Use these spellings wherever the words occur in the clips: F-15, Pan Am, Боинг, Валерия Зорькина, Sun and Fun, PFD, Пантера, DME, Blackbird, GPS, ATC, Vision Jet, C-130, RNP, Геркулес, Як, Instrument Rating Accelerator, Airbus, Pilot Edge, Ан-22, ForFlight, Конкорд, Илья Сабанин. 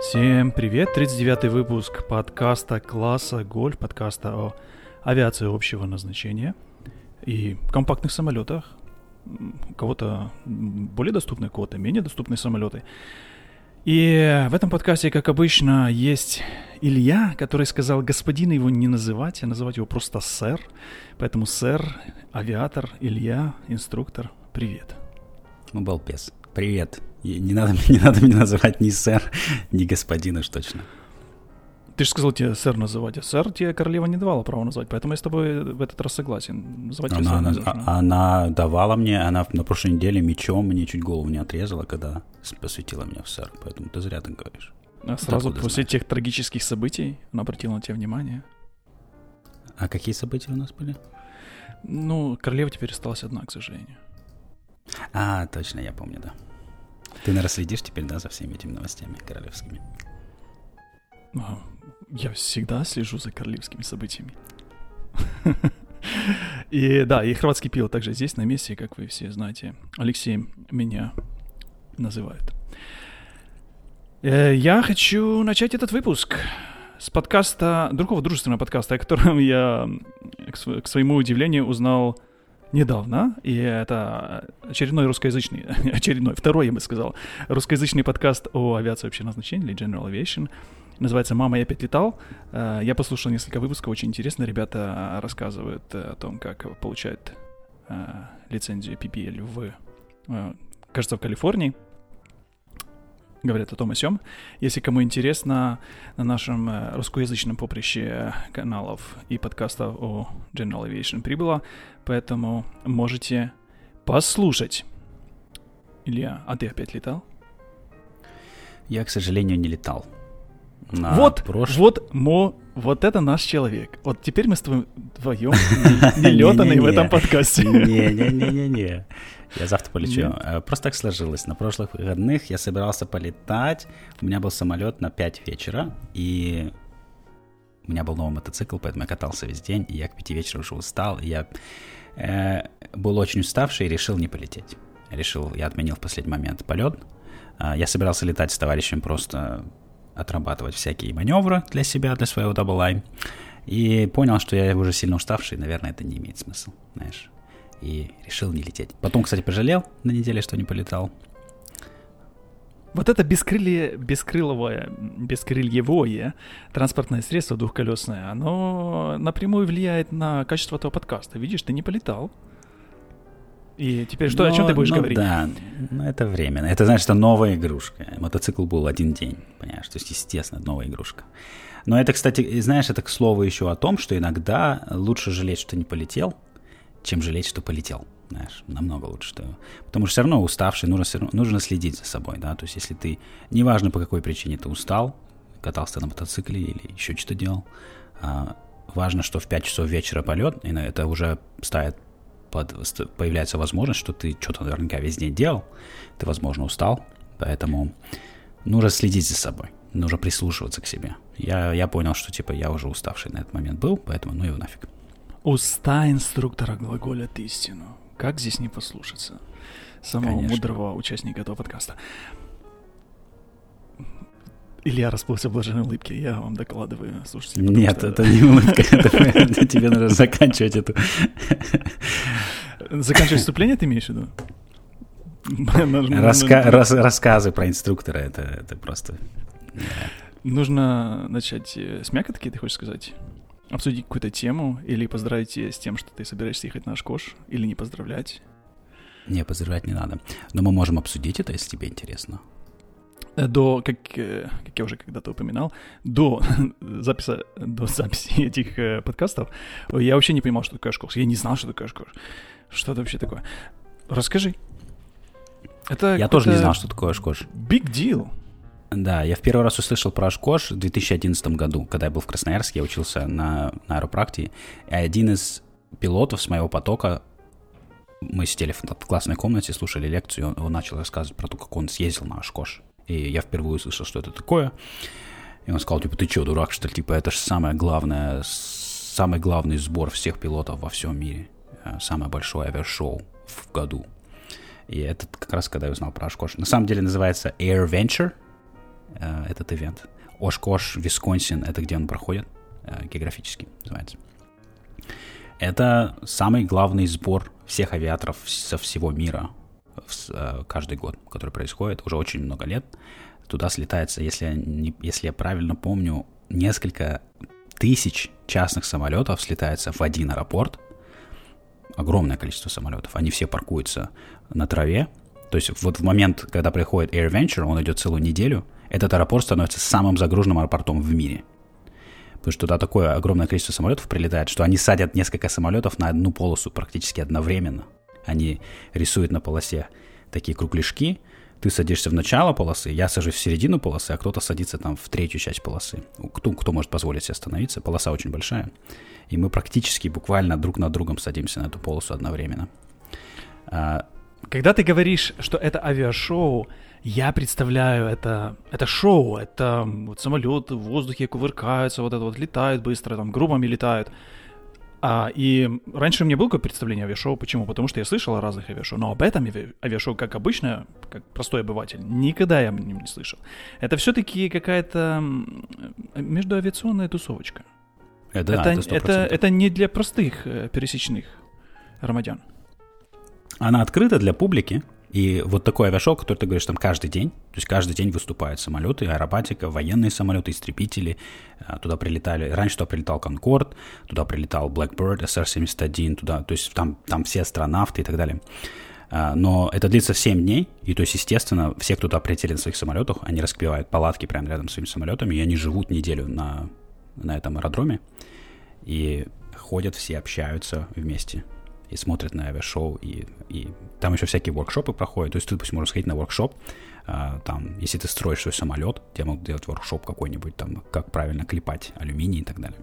Всем привет! 39-й выпуск подкаста «Класса Гольф», подкаста о авиации общего назначения и компактных самолетах. У кого-то более доступны, у кого-то менее доступные самолеты. И в этом подкасте, как обычно, есть Илья, который сказал господина его не называть, а называть его просто сэр. Поэтому сэр, авиатор, Илья, инструктор, привет. Ну, балбес. Привет. Не надо меня называть ни сэр, ни господин уж точно. Ты же сказал тебе сэр называть, а сэр тебе королева не давала права назвать, поэтому я с тобой в этот раз согласен. Называть ее сэр называть. Она давала мне, она на прошлой неделе мечом мне чуть голову не отрезала, когда посвятила меня в сэр, поэтому ты зря так говоришь. А сразу после тех трагических событий она обратила на тебя внимание. А какие события у нас были? Ну, королева теперь осталась одна, к сожалению. А, точно, я помню, да. Ты, наверное, следишь теперь, да, за всеми этими новостями королевскими? Я всегда слежу за королевскими событиями. И да, и хорватский пилот также здесь, на месте, как вы все знаете. Алексеем меня называют. Я хочу начать этот выпуск с подкаста, другого дружественного подкаста, о котором я, к своему удивлению, узнал недавно, и это второй, я бы сказал, русскоязычный подкаст о авиации общего назначения, или General Aviation. Называется «Мама, я опять летал». Я послушал несколько выпусков, очень интересно. Ребята рассказывают о том, как получают лицензию PPL в Калифорнии. Говорят о том и сём. Если кому интересно, на нашем русскоязычном поприще каналов и подкастов о General Aviation прибыло, поэтому можете послушать. Илья, а ты опять летал? Я, к сожалению, не летал. Вот это наш человек. Вот теперь мы с тобой вдвоем нелетанные в этом подкасте. Не-не-не-не-не. Я завтра полечу. Просто так сложилось. На прошлых выходных я собирался полетать. У меня был самолет на 5 вечера. И у меня был новый мотоцикл, поэтому я катался весь день. И я к 5 вечера уже устал. И я был очень уставший и решил не полететь. Я отменил в последний момент полет. Я собирался летать с товарищем просто... отрабатывать всякие маневры для себя, для своего даблай. И понял, что я уже сильно уставший, наверное, это не имеет смысла, знаешь. И решил не лететь. Потом, кстати, пожалел на неделе, что не полетал. Вот это бескрыльевое транспортное средство двухколесное, оно напрямую влияет на качество этого подкаста. Видишь, ты не полетал. И теперь что, о чем ты будешь говорить? Да, это временно. Это, знаешь, это новая игрушка. Мотоцикл был один день, понимаешь? То есть, естественно, новая игрушка. Но это, кстати, знаешь, это к слову еще о том, что иногда лучше жалеть, что не полетел, чем жалеть, что полетел. Знаешь, намного лучше. Потому что все равно уставший, нужно следить за собой, да? То есть, если ты, неважно по какой причине ты устал, катался на мотоцикле или еще что-то делал, важно, что в 5 часов вечера полет, и на это уже появляется возможность, что ты что-то наверняка весь день делал, ты, возможно, устал, поэтому нужно следить за собой, нужно прислушиваться к себе. Я понял, что, я уже уставший на этот момент был, поэтому ну его нафиг. Уста инструктора глаголят истину. Как здесь не послушаться самого мудрого участника этого подкаста? Илья расплылся в блаженной улыбке, я вам докладываю, слушайте. Нет, это не улыбка, тебе нужно заканчивать эту... Заканчивать вступление, ты имеешь в виду? Рассказы про инструктора, это просто... Нужно начать с мякотки, ты хочешь сказать? Обсудить какую-то тему или поздравить с тем, что ты собираешься ехать на Oshkosh, или не поздравлять? Не, поздравлять не надо, но мы можем обсудить это, если тебе интересно. Как я уже когда-то упоминал, до записи этих подкастов я вообще не понимал, что такое Oshkosh. Я не знал, что такое Oshkosh. Что это вообще такое? Расскажи. Я тоже не знал, что такое Oshkosh. Big deal. Да, я в первый раз услышал про Oshkosh в 2011 году, когда я был в Красноярске, я учился на аэропрактике. И один из пилотов с моего потока, мы сидели в классной комнате, слушали лекцию, и он начал рассказывать про то, как он съездил на Oshkosh. И я впервые услышал, что это такое. И он сказал, ты что, дурак, что ли? Это же самый главный сбор всех пилотов во всем мире. Самое большое авиашоу в году. И это как раз когда я узнал про Oshkosh. На самом деле называется Air Venture. этот ивент. Oshkosh, Висконсин, это где он проходит, географически называется. Это самый главный сбор всех авиаторов со всего мира каждый год, который происходит уже очень много лет. Туда слетается, если я правильно помню, несколько тысяч частных самолетов слетается в один аэропорт. Огромное количество самолетов. Они все паркуются на траве. То есть вот в момент, когда приходит Air Venture, он идет целую неделю, этот аэропорт становится самым загруженным аэропортом в мире. Потому что туда такое огромное количество самолетов прилетает, что они садят несколько самолетов на одну полосу практически одновременно. Они рисуют на полосе такие кругляшки. Ты садишься в начало полосы, я сажусь в середину полосы, а кто-то садится там в третью часть полосы. Кто может позволить себе остановиться? Полоса очень большая. И мы практически буквально друг над другом садимся на эту полосу одновременно. Когда ты говоришь, что это авиашоу, я представляю это шоу, это вот самолеты в воздухе кувыркаются, вот это вот летают быстро, там группами летают. И раньше у меня было какое-то представление о авиашоу. Почему? Потому что я слышал о разных авиашоу. Но об этом авиашоу, как обычно, как простой обыватель, никогда я не слышал. Это все-таки какая-то междуавиационная тусовочка. Да, это не для простых пересечных громадян. Она открыта для публики. И вот такое авиашоу, которое ты говоришь, там каждый день. То есть каждый день выступают самолеты, аэробатика, военные самолеты, истребители. Туда прилетали, раньше туда прилетал Конкорд, туда прилетал Blackbird, СР-71, туда, то есть там все астронавты и так далее. Но это длится 7 дней, и то есть, естественно, все, кто туда прилетели на своих самолетах, они раскрывают палатки прямо рядом с своими самолетами, и они живут неделю на этом аэродроме. И ходят все, общаются вместе. И смотрят на авиашоу, и там еще всякие воркшопы проходят. То есть ты, допустим, можешь сходить на воркшоп, там, если ты строишь свой самолет, тебе могут делать воркшоп какой-нибудь, там, как правильно клепать алюминий и так далее.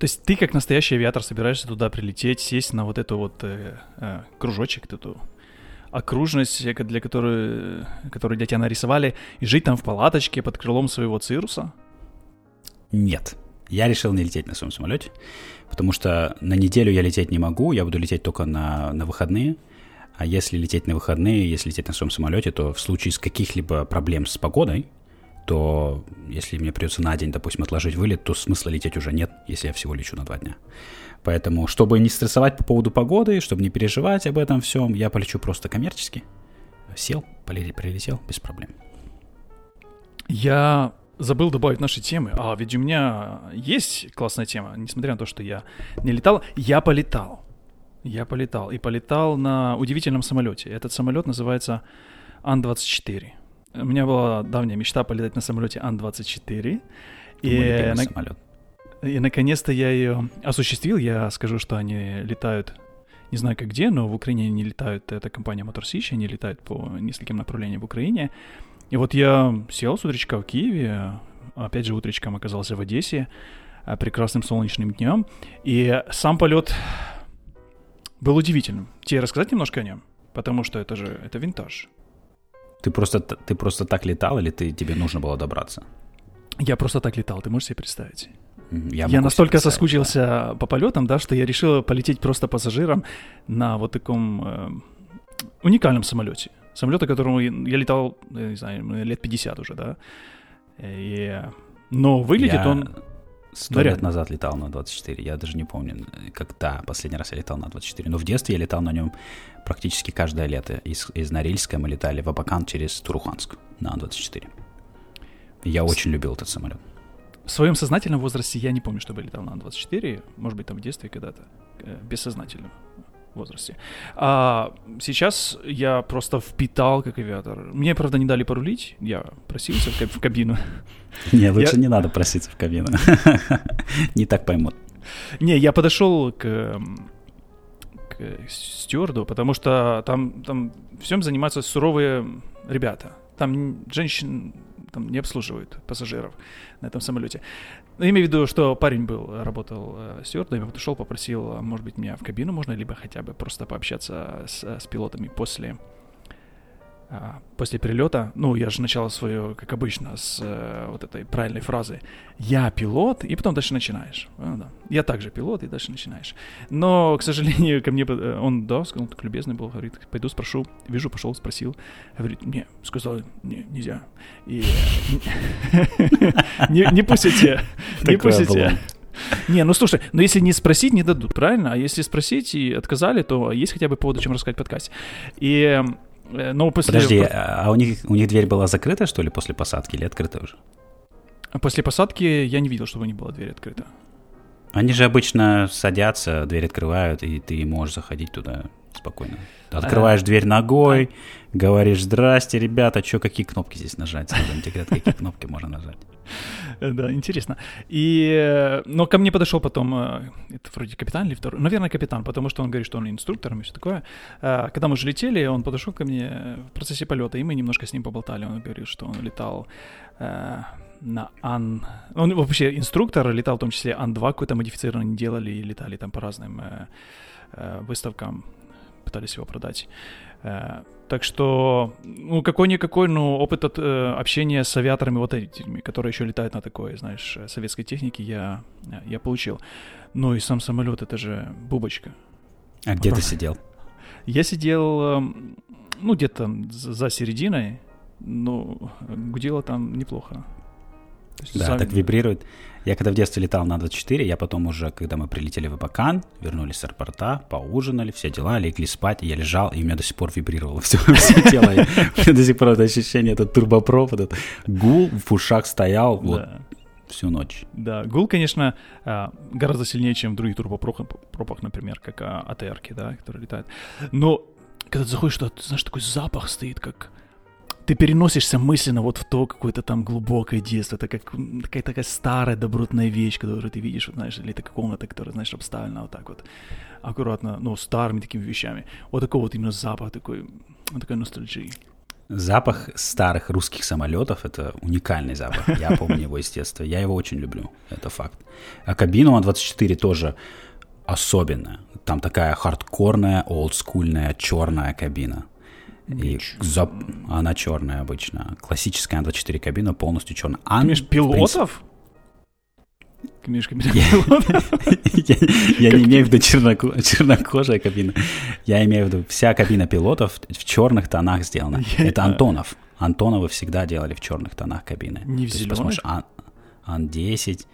То есть ты, как настоящий авиатор, собираешься туда прилететь, сесть на вот эту вот кружочек, эту окружность, для которую для тебя нарисовали, и жить там в палаточке под крылом своего Цирруса? Нет. Я решил не лететь на своем самолете, потому что на неделю я лететь не могу, я буду лететь только на выходные. А если лететь на выходные, если лететь на своем самолете, то в случае с каких-либо проблем с погодой, то если мне придется на день, допустим, отложить вылет, то смысла лететь уже нет, если я всего лечу на 2 дня. Поэтому, чтобы не стрессовать по поводу погоды, чтобы не переживать об этом всем, я полечу просто коммерчески. Сел, прилетел, без проблем. Я... забыл добавить наши темы. А ведь у меня есть классная тема. Несмотря на то, что я не летал, я полетал. Я полетал. И полетал на удивительном самолете. Этот самолет называется Ан-24. У меня была давняя мечта полетать на самолете Ан-24. И наконец-то я ее осуществил. Я скажу, что они летают... не знаю как где, но в Украине они летают. Это компания Мотор Сич. Они летают по нескольким направлениям в Украине. И вот я сел с утречка в Киеве, опять же утречком оказался в Одессе, прекрасным солнечным днем, и сам полет был удивительным. Тебе рассказать немножко о нем? Потому что это же, это винтаж. Ты просто так летал или тебе нужно было добраться? Я просто так летал, ты можешь себе представить? Я настолько соскучился по полетам, да, что я решил полететь просто пассажиром на вот таком уникальном самолете. Самолет, о котором я летал, не знаю, лет 50 уже, да. Но выглядит он... 100 лет назад летал на 24. Я даже не помню, когда последний раз я летал на 24. Но в детстве я летал на нем практически каждое лето. Из Норильска мы летали в Абакан через Туруханск на Ан-24. Я очень любил этот самолет. В своем сознательном возрасте я не помню, чтобы я летал на Ан-24. Может быть, там в детстве когда-то. Бессознательно. Возрасте. А сейчас я просто впитал как авиатор. Мне, правда, не дали порулить. Я просился в кабину. Не, лучше не надо проситься в кабину. Не так поймут. Не, я подошел к стюарду, потому что там всем занимаются суровые ребята. Там женщин там не обслуживают пассажиров на этом самолете. Но я имею в виду, что парень работал стюардом, я подошел, попросил, может быть, меня в кабину можно, либо хотя бы просто пообщаться с пилотами после после прилета, ну, я же начало свое, как обычно, с вот этой правильной фразы «я пилот», и потом дальше начинаешь. Я также пилот, и дальше начинаешь. Но, к сожалению, ко мне он, да, сказал, так любезный был, говорит, пойду спрошу. Вижу, пошел, спросил. Говорит, не, сказал, не, нельзя. Не пустите, не пустите. Не, ну слушай, но если не спросить, не дадут, правильно? А если спросить и отказали, то есть хотя бы повод, о чем рассказать в подкасте. И... Но после... Подожди, а у них дверь была закрыта, что ли, после посадки или открыта уже? После посадки я не видел, чтобы у них была дверь открыта. Они же обычно садятся, дверь открывают, и ты можешь заходить туда спокойно. Ты открываешь дверь ногой, говоришь, здрасте, ребята, чё, какие кнопки здесь нажать? Какие кнопки можно нажать? Да, интересно. Но ко мне подошел потом, это вроде капитан или второй, наверное, капитан, потому что он говорит, что он инструктор и все такое. Когда мы уже летели, он подошел ко мне в процессе полета, и мы немножко с ним поболтали. Он говорил, что он летал на Ан... Он вообще инструктор, летал в том числе Ан-2 какой-то модифицированный, делали и летали там по разным выставкам, пытались его продать. Так что, ну, какой-никакой, но опыт от общения с авиаторами, вот этими, которые еще летают на такой, знаешь, советской технике, я получил. Ну и сам самолет, это же бубочка. А где ты сидел? Я сидел, ну, где-то за серединой, но гудело там неплохо. Да, так вибрирует. Я когда в детстве летал на Ан-24, я потом уже, когда мы прилетели в Абакан, вернулись с аэропорта, поужинали, все дела, легли спать, я лежал, и у меня до сих пор вибрировало все тело. У меня до сих пор это ощущение, этот турбопропад, этот гул в ушах стоял вот всю ночь. Да, гул, конечно, гораздо сильнее, чем в других турбопропах, например, как АТРки, да, которые летают. Но когда ты заходишь, ты знаешь, такой запах стоит, как... Ты переносишься мысленно вот в то какое-то там глубокое детство. Это как какая-то такая старая добротная вещь, которую ты видишь, вот, знаешь, или такая комната, которая, знаешь, обставлена вот так вот аккуратно, ну, старыми такими вещами. Вот такой вот именно запах такой, вот такой ностальгии. Запах старых русских самолетов — это уникальный запах. Я помню его, естественно. Я его очень люблю, это факт. А кабину Ан-24 тоже особенно. Там такая хардкорная, олдскульная, черная кабина. И она черная обычно. Классическая Ан-24 кабина полностью черная. Ты имеешь пилотов? Я не имею в виду чернокожая кабина. Я имею в виду, вся кабина пилотов в черных тонах сделана. Это Антонов. Антоновы всегда делали в черных тонах кабины. Не в зеленых? Ан-10.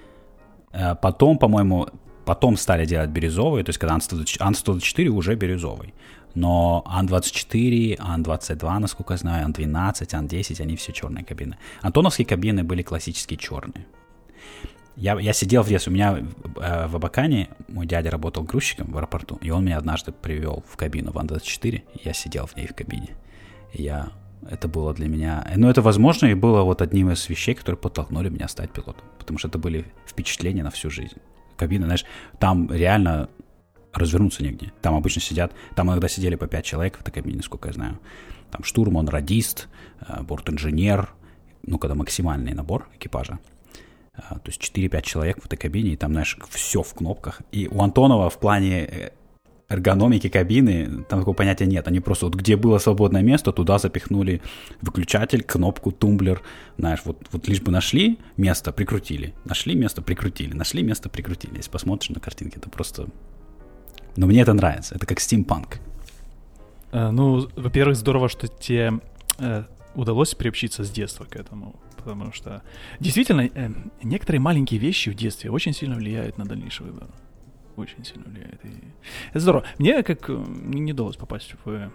Потом, по-моему, стали делать бирюзовые. То есть когда Ан-104 уже бирюзовый. Но Ан-24, Ан-22, насколько я знаю, Ан-12, Ан-10, они все черные кабины. Антоновские кабины были классически черные. Я сидел в детстве, у меня в Абакане, мой дядя работал грузчиком в аэропорту, и он меня однажды привел в кабину в Ан-24, я сидел в ней в кабине. Это было для меня... Ну, это, возможно, и было вот одним из вещей, которые подтолкнули меня стать пилотом, потому что это были впечатления на всю жизнь. Кабина, знаешь, там реально... развернуться негде. Там обычно сидят, там иногда сидели по 5 человек в такой кабине, насколько я знаю. Там штурман, радист, бортинженер, ну, когда максимальный набор экипажа. То есть 4-5 человек в этой кабине, и там, знаешь, все в кнопках. И у Антонова в плане эргономики кабины там такого понятия нет. Они просто вот где было свободное место, туда запихнули выключатель, кнопку, тумблер. Знаешь, вот лишь бы нашли место, прикрутили. Нашли место, прикрутили. Нашли место, прикрутили. Если посмотришь на картинке, это просто... Но мне это нравится, это как стимпанк. Ну, во-первых, здорово, что тебе удалось приобщиться с детства к этому. Потому что действительно, некоторые маленькие вещи в детстве очень сильно влияют на дальнейший выбор. Очень сильно влияют. Это здорово. Мне как не удалось попасть в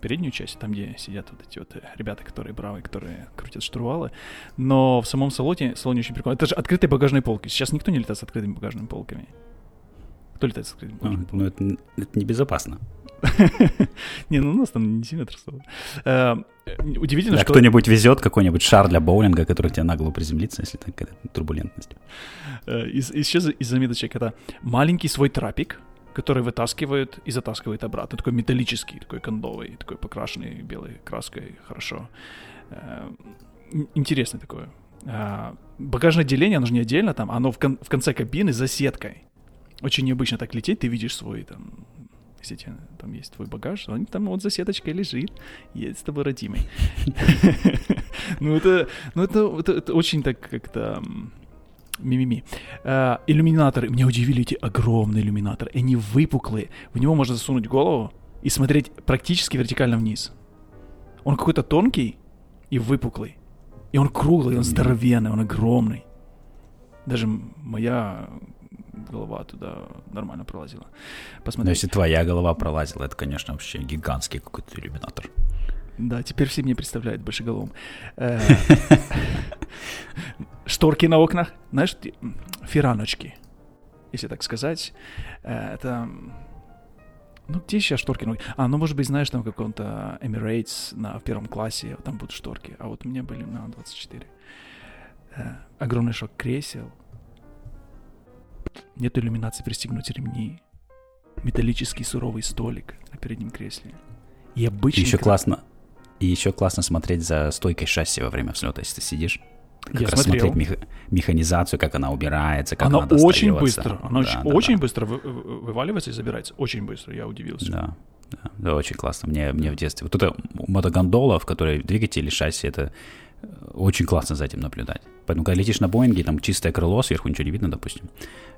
переднюю часть, там, где сидят вот эти вот ребята, которые бравые, которые крутят штурвалы. Но в самом салоне очень прикольно. Это же открытые багажные полки. Сейчас никто не летает с открытыми багажными полками. Кто летает с открытым багажным полком? Ну, это небезопасно. Не, ну у нас там не симметр. Удивительно, что... кто-нибудь везет какой-нибудь шар для боулинга, который тебе нагло приземлится, если там какая-то турбулентность. Исчез из заметочек это маленький свой трапик, который вытаскивают и затаскивают обратно. Такой металлический, такой кондовый, такой покрашенный белой краской, хорошо. Интересное такое. Багажное отделение, оно же не отдельно там, оно в конце кабины за сеткой. Очень необычно так лететь, ты видишь свой там если там есть твой багаж, он там вот за сеточкой лежит, едет с тобой родимый. Ну, это очень так как-то... Мимими. Иллюминаторы. Меня удивили эти огромные иллюминаторы. Они выпуклые. В него можно засунуть голову и смотреть практически вертикально вниз. Он какой-то тонкий и выпуклый. И он круглый, он здоровенный, он огромный. Даже моя голова туда нормально пролазила. Посмотри. Но если твоя голова пролазила, это, конечно, вообще гигантский какой-то иллюминатор. Да, теперь все меня представляют большеголовым. Шторки на окнах, знаешь, фираночки, если так сказать. Это... Ну, где сейчас шторки на окнах? А, ну, может быть, знаешь, там в каком-то Emirates в первом классе, там будут шторки. А вот у меня были на Ан-24. Огромный шок кресел. Нет иллюминации пристегнуть ремни. Металлический суровый столик на переднем кресле. И обычный... Еще классно смотреть за стойкой шасси во время взлета, если ты сидишь. Как я раз смотрел. Смотреть механизацию, как она убирается, как она достается. Очень быстро. Она очень быстро вываливается и забирается. Очень быстро, я удивился. Да, очень классно. Мне в детстве. Вот эта мотогондола, в которой двигатель или шасси, это очень классно за этим наблюдать. Поэтому, когда летишь на Боинге, там чистое крыло, сверху ничего не видно, допустим.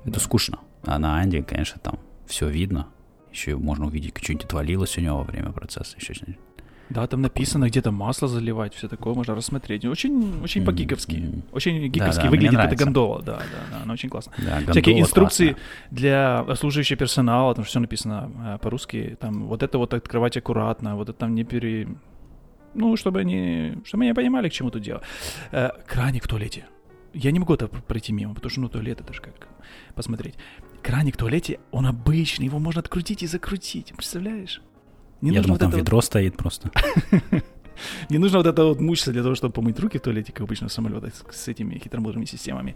Это скучно. А на Анде, конечно, там все видно. Еще можно увидеть, что-нибудь отвалилось у него во время процесса. Еще что-нибудь. Да, там написано, где-то масло заливать, все такое можно рассмотреть. Очень по-гиковски. Очень гиковски выглядит эта гондола. Да, она очень классная. Да, всякие инструкции для обслуживающего персонала, там все написано по-русски. Там вот это вот открывать аккуратно, вот это там не пере... Ну, чтобы они понимали, к чему тут дело. Краник в туалете. Я не могу это пройти мимо, потому что, туалет это же как посмотреть. Краник в туалете, он обычный, его можно открутить и закрутить, представляешь? Я думал, там ведро стоит просто. Не нужно вот это вот мучиться для того, чтобы помыть руки в туалете, как обычно в самолетах, с этими хитромудрыми системами.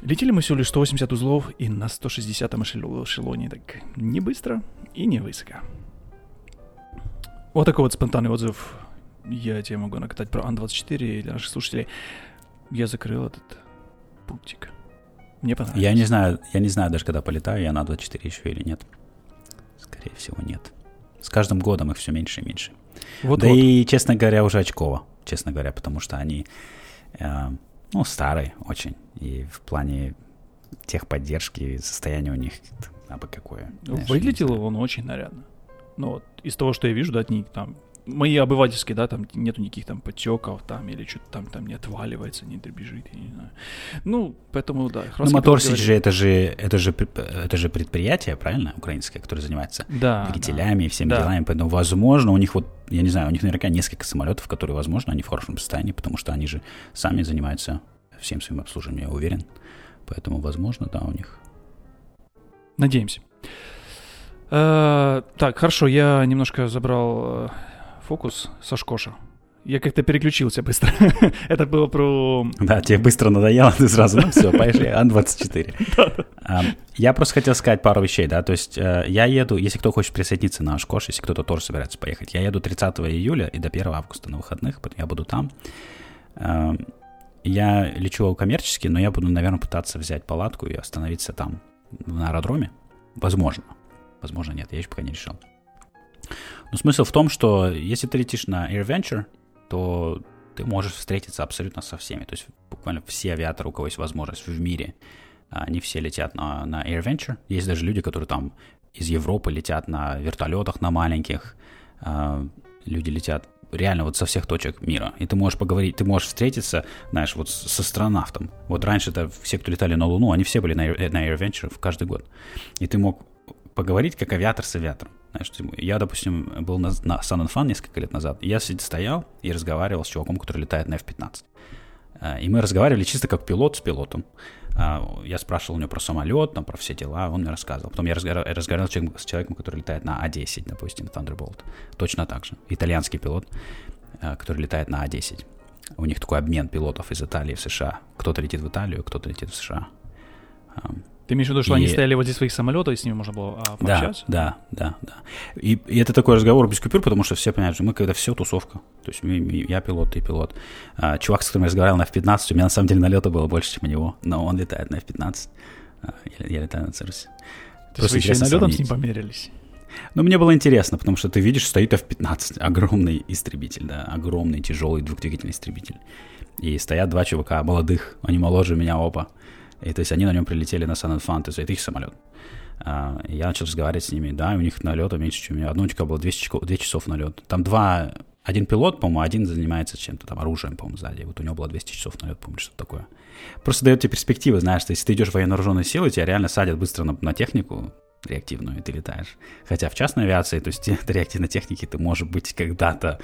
Летели мы всего лишь 180 узлов и на 160-м эшелоне. Так не быстро и не высоко. Вот такой вот спонтанный отзыв я тебе могу накатать про Ан-24 для наших слушателей. Я закрыл этот пунктик. Мне понравилось. Я не знаю даже, когда полетаю, я на Ан-24 еще или нет. Скорее всего, нет. С каждым годом их все меньше и меньше. И, честно говоря, уже очково. Честно говоря, потому что они старые очень. И в плане техподдержки состояние у них абы какое. Выглядело он очень нарядно. Ну вот, из того, что я вижу, да, от них там... Мои обывательские, да, там нету никаких там подтеков, там, или что-то там не отваливается, не дребезжит, я не знаю. Ну, поэтому, да. Мотор Сич же, это же предприятие, правильно, украинское, которое занимается двигателями и всеми делами, поэтому, возможно, у них вот, я не знаю, у них наверняка несколько самолетов, которые, возможно, они в хорошем состоянии, потому что они же сами занимаются всем своим обслуживанием, я уверен. Поэтому, возможно, да, у них. Надеемся. Так, хорошо, я немножко забрал... фокус с Oshkosh. Я как-то переключился быстро. Это было про... Да, тебе быстро надоело, ты сразу, все, пошли, Ан-24. Я просто хотел сказать пару вещей, да, то есть я еду, если кто хочет присоединиться на Oshkosh, если кто-то тоже собирается поехать, я еду 30 июля и до 1 августа на выходных, я буду там. Я лечу коммерчески, но я буду, наверное, пытаться взять палатку и остановиться там, на аэродроме. Возможно, нет, я еще пока не решил. Но смысл в том, что если ты летишь на Air Venture, то ты можешь встретиться абсолютно со всеми. То есть буквально все авиаторы, у кого есть возможность в мире, они все летят на Air Venture. Есть даже люди, которые там из Европы летят на вертолетах, на маленьких. Люди летят реально вот со всех точек мира. И ты можешь поговорить, ты можешь встретиться, знаешь, вот с астронавтом. Вот раньше-то все, кто летали на Луну, они все были на Air Venture в каждый год. И ты мог поговорить как авиатор с авиатором. Знаешь, я, допустим, был на Sun and Fun несколько лет назад, и я стоял и разговаривал с чуваком, который летает на F-15. И мы разговаривали чисто как пилот с пилотом. Я спрашивал у него про самолет, там, про все дела, он мне рассказывал. Потом я разговаривал с человеком, который летает на A-10, допустим, Thunderbolt. Точно так же. Итальянский пилот, который летает на A-10. У них такой обмен пилотов из Италии в США. Кто-то летит в Italian, кто-то летит в США. Ты имеешь в виду, что они стояли возле своих самолетов, и с ними можно было пообщаться? Да. И это такой разговор без купюр, потому что все понимают, что мы когда все тусовка. То есть я пилот, ты пилот. Чувак, с которым я разговаривал на F-15, у меня на самом деле налета было больше, чем у него, но он летает на F-15. Я летаю на Cirrus. То есть вы еще самолетом с ним померились? Ну, мне было интересно, потому что ты видишь, стоит F-15, огромный истребитель, да, огромный, тяжелый двухдвигательный истребитель. И стоят два чувака молодых, они моложе меня оба. И то есть они на нем прилетели на Sun and Fun, то есть это их самолет. Я начал разговаривать с ними, да, у них налета меньше, чем у меня. Одно у тебя было 2 часа налет. Там два, один пилот, по-моему, один занимается чем-то там оружием, по-моему, сзади. Вот у него было 200 часов налет, по-моему, что-то такое. Просто дает тебе перспективы, знаешь, что если ты идешь в военно-вооруженные силы, тебя реально садят быстро на технику реактивную, и ты летаешь. Хотя в частной авиации, то есть от реактивной техники ты, может быть, когда-то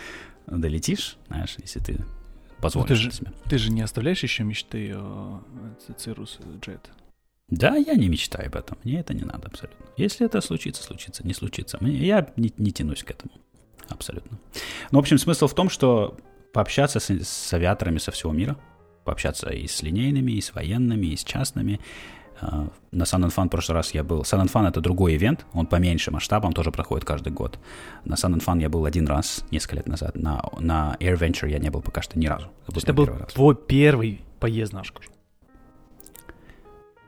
долетишь, знаешь, если ты позволишь. Ты же не оставляешь еще мечты о Cirrus Jet? Да, я не мечтаю об этом. Мне это не надо абсолютно. Если это случится, случится. Не случится. Я не тянусь к этому. Абсолютно. Ну, в общем, смысл в том, что пообщаться с авиаторами со всего мира, пообщаться и с линейными, и с военными, и с частными. На Sun and Fun в прошлый раз я был. Sun and Fun — это другой ивент, он поменьше масштабом, тоже проходит каждый год. На Sun and Fun я был один раз, несколько лет назад. На Air Venture я не был пока что ни разу. Это был твой первый поезд на Oshkosh?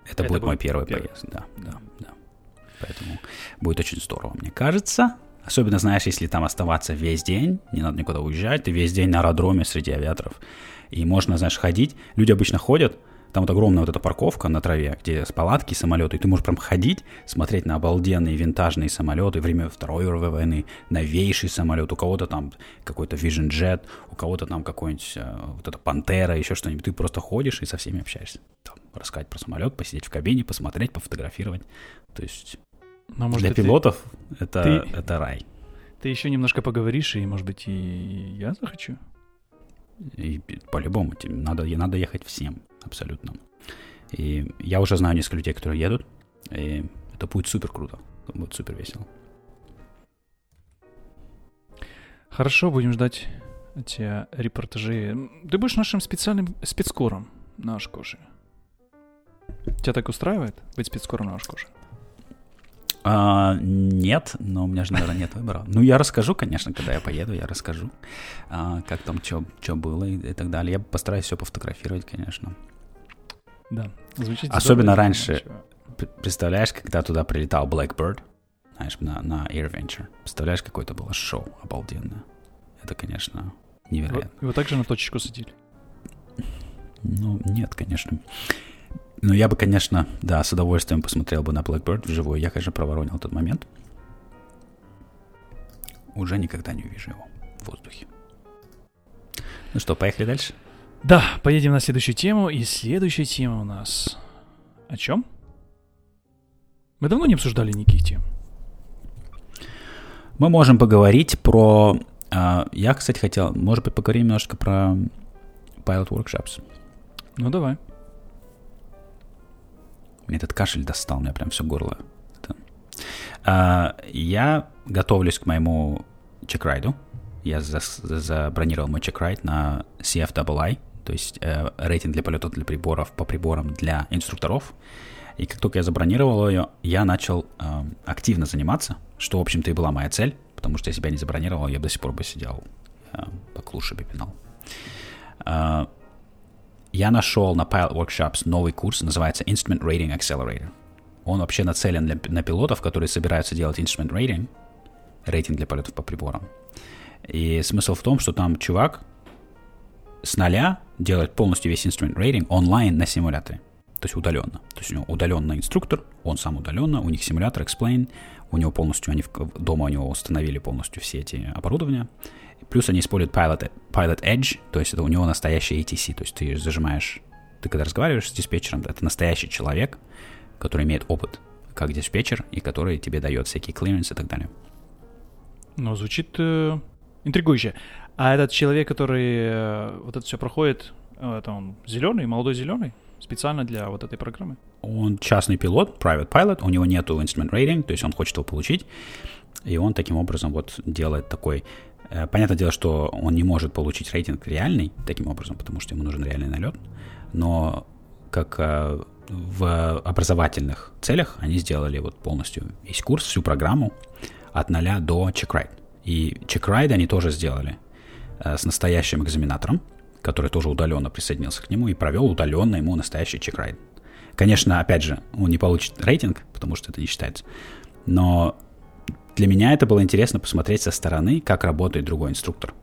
Это будет мой первый поезд, да. Поэтому будет очень здорово, мне кажется. Особенно, знаешь, если там оставаться весь день, не надо никуда уезжать, ты весь день на аэродроме среди авиаторов. И можно, знаешь, ходить. Люди обычно ходят. Там вот огромная вот эта парковка на траве, где палатки, самолеты, и ты можешь прям ходить, смотреть на обалденные винтажные самолеты время Второй мировой войны, новейший самолет, у кого-то там какой-то Vision Jet, у кого-то там какой-нибудь вот эта Пантера, еще что-нибудь. Ты просто ходишь и со всеми общаешься. Там, рассказать про самолет, посидеть в кабине, посмотреть, пофотографировать. То есть для пилотов это рай. Ты еще немножко поговоришь, и, может быть, и я захочу? И по-любому, надо ехать всем, абсолютно. И я уже знаю несколько людей, которые едут, и это будет супер круто, будет супер весело. Хорошо, будем ждать эти репортажи. Ты будешь нашим спецкором на Oshkosh. Тебя так устраивает быть спецкором на Oshkosh? Нет, но у меня же, наверное, нет выбора. Ну, я расскажу, конечно, когда я поеду, я расскажу, как там, что было и так далее. Я постараюсь все пофотографировать, конечно. Да, звучит. Особенно раньше, представляешь, когда туда прилетал Blackbird, знаешь, на Air Venture, представляешь, какое это было шоу обалденное. Это, конечно, невероятно. Его также на точечку садили? Ну, нет, конечно. Ну, я бы, конечно, да, с удовольствием посмотрел бы на Blackbird вживую. Я, конечно, проворонил этот момент. Уже никогда не увижу его в воздухе. Ну что, поехали дальше? Да, поедем на следующую тему. И следующая тема у нас... О чем? Мы давно не обсуждали никаких тем. Мы можем поговорить про... Я, кстати, хотел... Может быть, поговорим немножко про Pilot Workshops. Ну, давай. Мне этот кашель достал, у меня прям все горло. Я готовлюсь к моему чекрайду. Я забронировал мой чекрайд на CFII, то есть рейтинг для полетов для приборов по приборам для инструкторов. И как только я забронировал ее, я начал активно заниматься, что, в общем-то, и была моя цель, потому что если бы я не забронировал, я бы до сих пор бы сидел поклуше бы пинал. Я нашел на Pilot Workshops новый курс, называется Instrument Rating Accelerator. Он вообще нацелен на пилотов, которые собираются делать Instrument Rating, рейтинг для полетов по приборам. И смысл в том, что там чувак с нуля делает полностью весь Instrument Rating онлайн на симуляторе, то есть удаленно. То есть у него удаленный инструктор, он сам удаленно, у них симулятор Explain, у него полностью, они дома у него установили полностью все эти оборудования. Плюс они используют Pilot Edge, то есть это у него настоящий ATC, то есть ты зажимаешь, ты когда разговариваешь с диспетчером, это настоящий человек, который имеет опыт как диспетчер и который тебе дает всякие клиренсы и так далее. Ну, звучит интригующе. А этот человек, который вот это все проходит, это он зеленый, молодой зеленый, специально для вот этой программы? Он частный пилот, private pilot, у него нету instrument rating, то есть он хочет его получить, и он таким образом вот делает такой... Понятное дело, что он не может получить рейтинг реальный таким образом, потому что ему нужен реальный налет, но как в образовательных целях они сделали вот полностью весь курс, всю программу от 0 до чекрайд. И чекрайд они тоже сделали с настоящим экзаменатором, который тоже удаленно присоединился к нему и провел удаленно ему настоящий чекрайд. Конечно, опять же, он не получит рейтинг, потому что это не считается. Но для меня это было интересно посмотреть со стороны, как работает другой инструктор,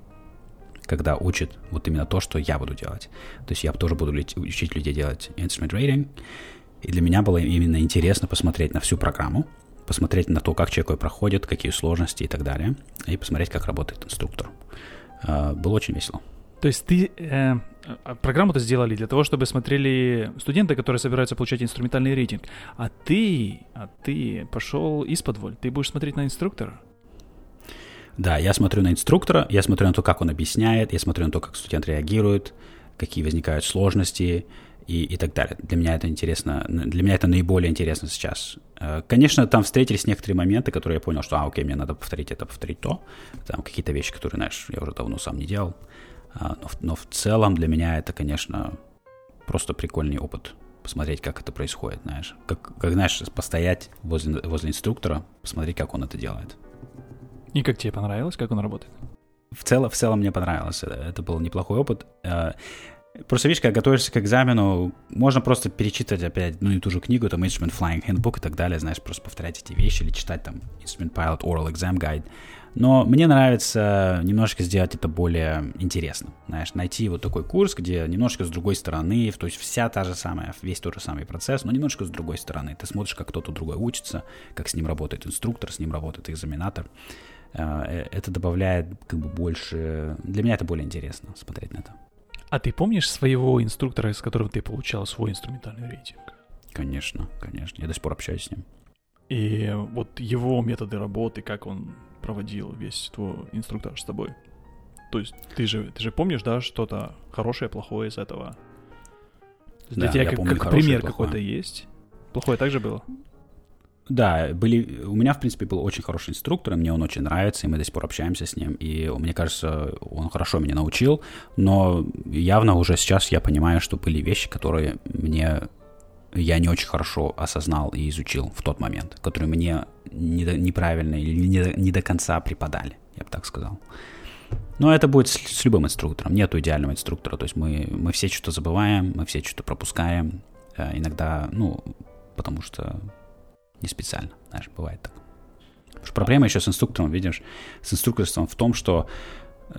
когда учит вот именно то, что я буду делать. То есть я тоже буду учить людей делать instrument rating. И для меня было именно интересно посмотреть на всю программу, посмотреть на то, как человек ее проходит, какие сложности и так далее, и посмотреть, как работает инструктор. Было очень весело. То есть ты программу-то сделали для того, чтобы смотрели студенты, которые собираются получать инструментальный рейтинг, а ты пошел исподволь, ты будешь смотреть на инструктора? Да, я смотрю на инструктора, я смотрю на то, как он объясняет, я смотрю на то, как студент реагирует, какие возникают сложности и так далее. Для меня это интересно, для меня это наиболее интересно сейчас. Конечно, там встретились некоторые моменты, которые я понял, что, окей, мне надо повторить это, повторить то. Там какие-то вещи, которые, знаешь, я уже давно сам не делал. Но в целом для меня это, конечно, просто прикольный опыт. Посмотреть, как это происходит, знаешь. Как знаешь, постоять возле инструктора, посмотреть, как он это делает. И как тебе понравилось, как он работает? В целом мне понравилось. Это был неплохой опыт. Просто видишь, когда готовишься к экзамену, можно просто перечитывать опять и ту же книгу, там Instrument Flying Handbook и так далее, знаешь, просто повторять эти вещи или читать там Instrument Pilot Oral Exam Guide. Но мне нравится немножко сделать это более интересно, знаешь, найти вот такой курс, где немножко с другой стороны, то есть вся та же самая, весь тот же самый процесс, но немножко с другой стороны. Ты смотришь, как кто-то другой учится, как с ним работает инструктор, с ним работает экзаменатор. Это добавляет как бы больше... Для меня это более интересно смотреть на это. А ты помнишь своего инструктора, из которого ты получал свой инструментальный рейтинг? Конечно, конечно. Я до сих пор общаюсь с ним. И вот его методы работы, как он проводил весь твой инструктор с тобой? То есть ты же помнишь, да, что-то хорошее, плохое из этого? Для тебя как пример какой-то есть? Плохое также было? Да, у меня, в принципе, был очень хороший инструктор, и мне он очень нравится, и мы до сих пор общаемся с ним, и мне кажется, он хорошо меня научил, но явно уже сейчас я понимаю, что были вещи, которые я не очень хорошо осознал и изучил в тот момент, которые мне неправильно или не до конца преподали, я бы так сказал. Но это будет с любым инструктором, нету идеального инструктора, то есть мы все что-то забываем, мы все что-то пропускаем, иногда, потому что... Не специально, знаешь, бывает так. Потому что проблема еще с инструктором, видишь, с инструкторством в том, что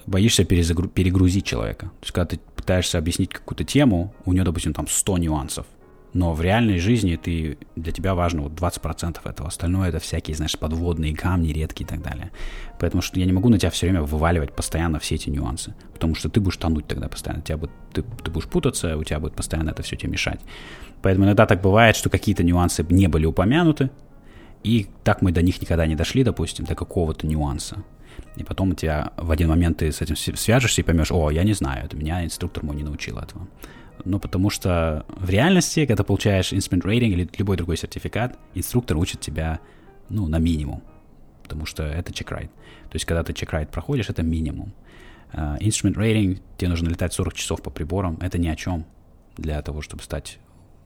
боишься перегрузить человека. То есть, когда ты пытаешься объяснить какую-то тему, у нее, допустим, там 100 нюансов, но в реальной жизни для тебя важно вот 20% этого, остальное это всякие, знаешь, подводные камни редкие и так далее. Поэтому что я не могу на тебя все время вываливать постоянно все эти нюансы, потому что ты будешь тонуть тогда постоянно, ты будешь путаться, у тебя будет постоянно это все тебе мешать. Поэтому иногда так бывает, что какие-то нюансы не были упомянуты, и так мы до них никогда не дошли, допустим, до какого-то нюанса. И потом у тебя в один момент ты с этим свяжешься и поймешь, я не знаю, это меня инструктор мой не научил этого. Ну, потому что в реальности, когда получаешь instrument rating или любой другой сертификат, инструктор учит тебя, на минимум, потому что это чек-райт. То есть, когда ты чек-райт проходишь, это минимум. Instrument rating, тебе нужно летать 40 часов по приборам, это ни о чем для того, чтобы стать...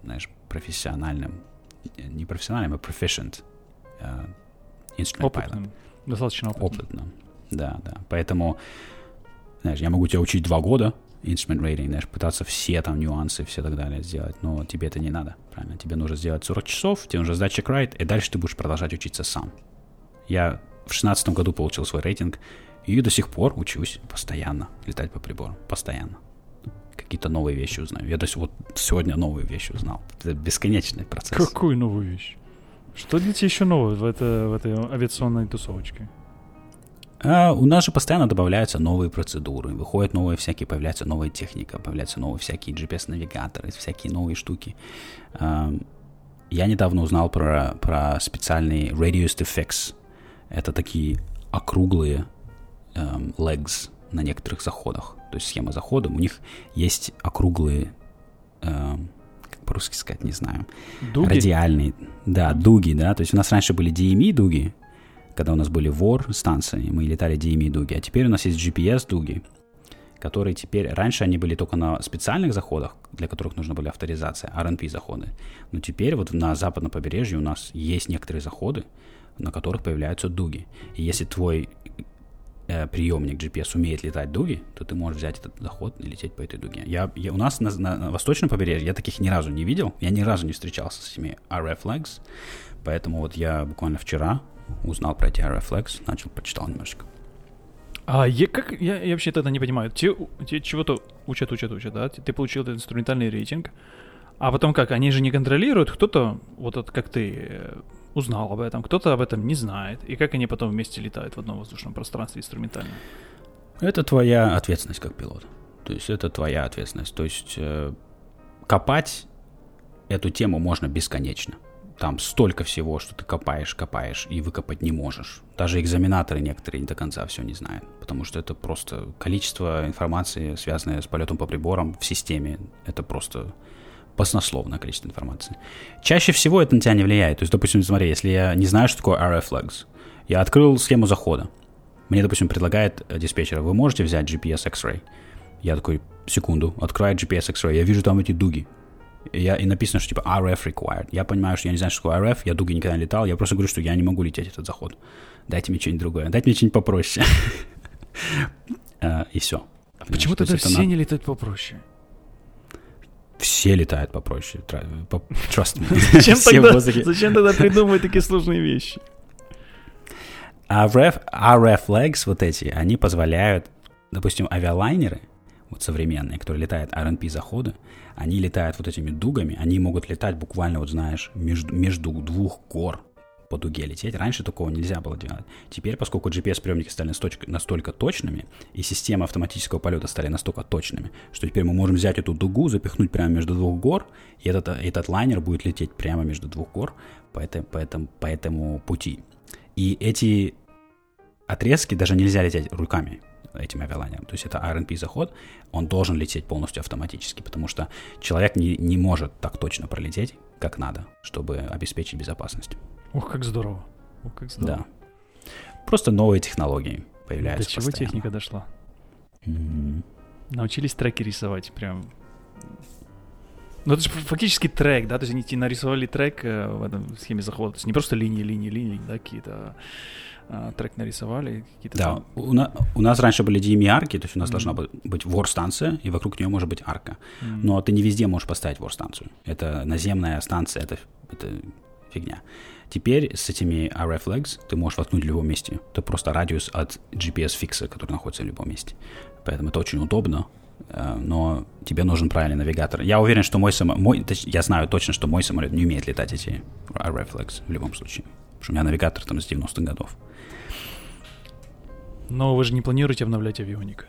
знаешь, профессиональным, не профессиональным, а proficient instrument pilot. Достаточно опытным. Да. Поэтому, знаешь, я могу тебя учить 2 года instrument rating, знаешь, пытаться все там нюансы, все так далее сделать, но тебе это не надо, правильно? Тебе нужно сделать 40 часов, тебе нужно сдать чек-райт, и дальше ты будешь продолжать учиться сам. Я в 16 году получил свой рейтинг, и до сих пор учусь постоянно летать по приборам, постоянно. Какие-то новые вещи узнаю. Я сегодня новые вещи узнал. Это бесконечный процесс. Какую новую вещь? Что для тебя еще нового в этой авиационной тусовочке? У нас же постоянно добавляются новые процедуры. Выходят новые всякие, появляется новая техника, появляются новые всякие GPS-навигаторы, всякие новые штуки. Я недавно узнал про специальный radius to fix. Это такие округлые legs на некоторых заходах. То есть схема захода, у них есть округлые, как по-русски сказать, не знаю, дуги? Радиальные, да, дуги, да, то есть у нас раньше были DME-дуги, когда у нас были станции, мы летали DME-дуги, а теперь у нас есть GPS-дуги, которые теперь, раньше они были только на специальных заходах, для которых нужна была авторизация, RNP-заходы, но теперь вот на западном побережье у нас есть некоторые заходы, на которых появляются дуги, и если твой приемник GPS умеет летать дуги, то ты можешь взять этот заход и лететь по этой дуге. Я у нас на восточном побережье я таких ни разу не видел, я ни разу не встречался с этими RF legs, поэтому вот я буквально вчера узнал про эти RF legs, начал, почитал немножечко. А я вообще тогда не понимаю, те чего-то учат, да? Ты получил этот инструментальный рейтинг, а потом как? Они же не контролируют, кто-то, вот как ты, узнал об этом, кто-то об этом не знает, и как они потом вместе летают в одном воздушном пространстве инструментально? Это твоя ответственность как пилот. То есть это твоя ответственность. То есть копать эту тему можно бесконечно. Там столько всего, что ты копаешь и выкопать не можешь. Даже экзаменаторы некоторые до конца все не знают, потому что это просто количество информации, связанное с полетом по приборам в системе, это просто баснословное количество информации. Чаще всего это на тебя не влияет. То есть, допустим, смотри, если я не знаю, что такое RF legs, я открыл схему захода. Мне, допустим, предлагает диспетчер, вы можете взять GPS X-ray? Я такой, секунду, открываю GPS X-ray, я вижу там эти дуги. И написано, что типа RF required. Я понимаю, что я не знаю, что такое RF, я дуги никогда не летал, я просто говорю, что я не могу лететь этот заход. Дайте мне что-нибудь другое, дайте мне что-нибудь попроще. И все. А почему тогда все не летают попроще? Все летают попроще. Trust me. Зачем тогда придумывать такие сложные вещи? RF legs вот эти, они позволяют, допустим, авиалайнеры, вот современные, которые летают RNP заходы, они летают вот этими дугами, они могут летать буквально, вот знаешь, между двух гор по дуге лететь. Раньше такого нельзя было делать. Теперь, поскольку GPS-приемники стали настолько точными, и системы автоматического полета стали настолько точными, что теперь мы можем взять эту дугу, запихнуть прямо между двух гор, и этот лайнер будет лететь прямо между двух гор по этому пути. И эти отрезки даже нельзя лететь руками этим авиалайнером. То есть это RNP заход, он должен лететь полностью автоматически, потому что человек не может так точно пролететь, как надо, чтобы обеспечить безопасность. Ох, как здорово. Да. Просто новые технологии появляются постоянно. До чего техника дошла? Mm-hmm. Научились треки рисовать прям. Ну это же фактически трек, да? То есть они нарисовали трек в этом схеме захода. То есть не просто линии, да, какие-то... трек нарисовали. Какие-то да, у нас раньше были DME-арки, то есть у нас должна быть вор-станция, и вокруг нее может быть арка. Но ты не везде можешь поставить вор-станцию. Это наземная станция, это фигня. Теперь с этими RF legs ты можешь воткнуть в любом месте. Это просто радиус от GPS-фикса, который находится в любом месте. Поэтому это очень удобно, но тебе нужен правильный навигатор. Я уверен, что я знаю точно, что мой самолет не умеет летать эти RF legs в любом случае. Потому что у меня навигатор там с 90-х годов. Но вы же не планируете обновлять авионика?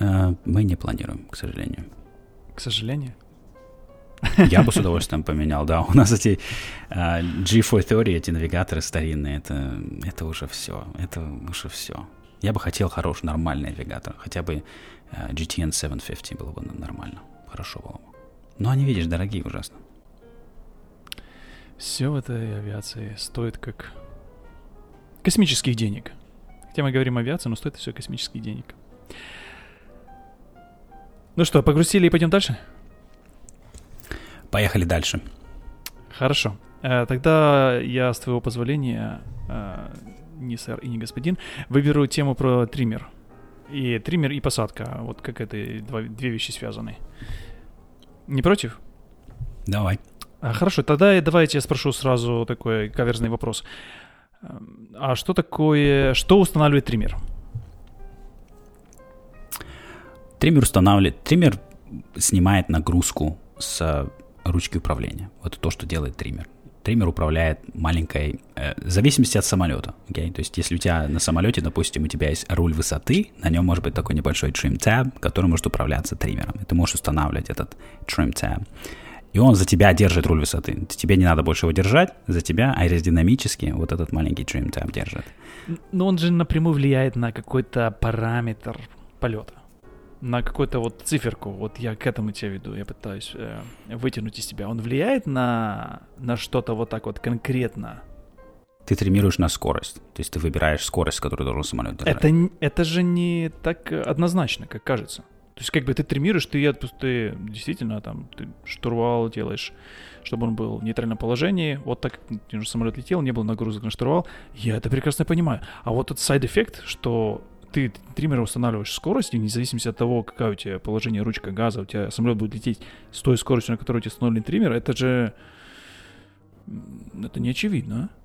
Мы не планируем, к сожалению. К сожалению? Я бы с удовольствием поменял, да. У нас эти G430, эти навигаторы старинные, это уже все. Я бы хотел хороший, нормальный навигатор. Хотя бы GTN 750 было бы нормально. Хорошо было бы. Но они, видишь, дорогие ужасно. Все в этой авиации стоит как космических денег. Хотя мы говорим авиация, но стоит все космических денег. Ну что, погрузили и пойдем дальше? Поехали дальше. Хорошо. Тогда я, с твоего позволения, не сэр и не господин, выберу тему про триммер. И триммер, и посадка. Вот как это две вещи связаны. Не против? Давай. Хорошо, тогда давай я тебя спрошу сразу такой каверзный вопрос. А что такое, что устанавливает триммер? Триммер снимает нагрузку с ручки управления. Вот то, что делает триммер. Триммер управляет маленькой, в зависимости от самолета. Okay? То есть если у тебя на самолете, допустим, у тебя есть руль высоты, на нем может быть такой небольшой trim tab, который может управляться триммером. И ты можешь устанавливать этот trim tab. И он за тебя держит руль высоты. Тебе не надо больше его держать, за тебя аэродинамически вот этот маленький trim tab держит. Но он же напрямую влияет на какой-то параметр полета, на какую-то вот циферку. Вот я к этому тебя веду, я пытаюсь вытянуть из тебя. Он влияет на что-то вот так вот конкретно? Ты триммируешь на скорость, то есть ты выбираешь скорость, которую должен самолет держать. Это же не так однозначно, как кажется. То есть как бы ты тримируешь, ты действительно там ты штурвал делаешь, чтобы он был в нейтральном положении. Вот так как самолет летел, не было нагрузок на штурвал. Я это прекрасно понимаю. А вот этот сайд-эффект, что ты триммером устанавливаешь скорость, и независимо от того, какое у тебя положение ручка газа, у тебя самолет будет лететь с той скоростью, на которой у тебя установлен триммер, это же... Это не очевидно, а?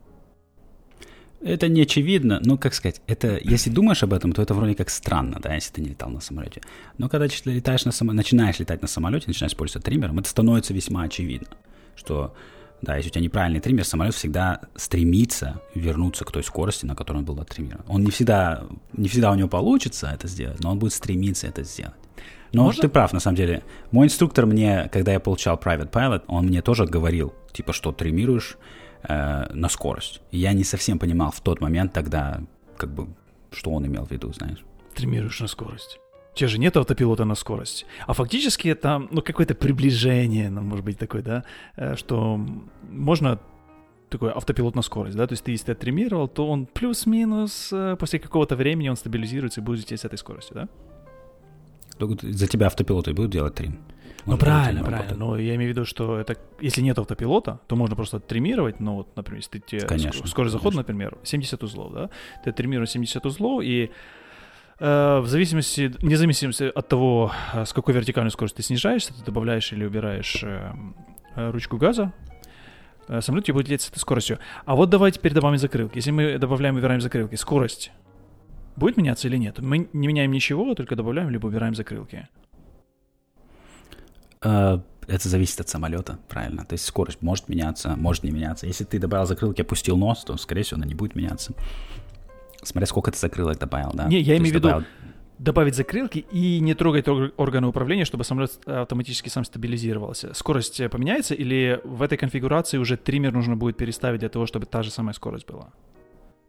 Это не очевидно, но, как сказать, это, если думаешь об этом, то это вроде как странно, да, если ты не летал на самолете. Но когда ты летаешь начинаешь летать на самолете, начинаешь пользоваться триммером, это становится весьма очевидно, что, да, если у тебя неправильный триммер, самолет всегда стремится вернуться к той скорости, на которой он был оттриммирован. Он не всегда у него получится это сделать, но он будет стремиться это сделать. Но можно? Ты прав, на самом деле. Мой инструктор мне, когда я получал Private Pilot, он мне тоже говорил, типа, что триммируешь на скорость. Я не совсем понимал в тот момент тогда, как бы, что он имел в виду, знаешь. Триммируешь на скорость. У тебя же нет автопилота на скорость. А фактически это, какое-то приближение, может быть, такое, да, что можно такой автопилот на скорость, да, то есть ты, если ты оттриммировал, то он плюс-минус после какого-то времени он стабилизируется и будет лететь с этой скоростью, да? За тебя автопилоты будут делать трим. Ну, правильно. Но я имею в виду, что это, если нет автопилота, то можно просто оттримировать, но вот, например, если ты скорость захода, например, 70 узлов, да, ты оттримируешь 70 узлов, и в зависимости от того, с какой вертикальной скоростью ты снижаешься, ты добавляешь или убираешь ручку газа, самолет тебе будет лететь с этой скоростью. А вот давай теперь добавим закрылки. Если мы добавляем и убираем закрылки, скорость будет меняться или нет? Мы не меняем ничего, только добавляем либо убираем закрылки. Это зависит от самолета, правильно. То есть скорость может меняться, может не меняться. Если ты добавил закрылки, опустил нос, то, скорее всего, она не будет меняться. Смотря сколько ты закрылок добавил, да? Не, я имею в виду добавить закрылки и не трогать органы управления, чтобы самолет автоматически сам стабилизировался. Скорость поменяется или в этой конфигурации уже триммер нужно будет переставить для того, чтобы та же самая скорость была?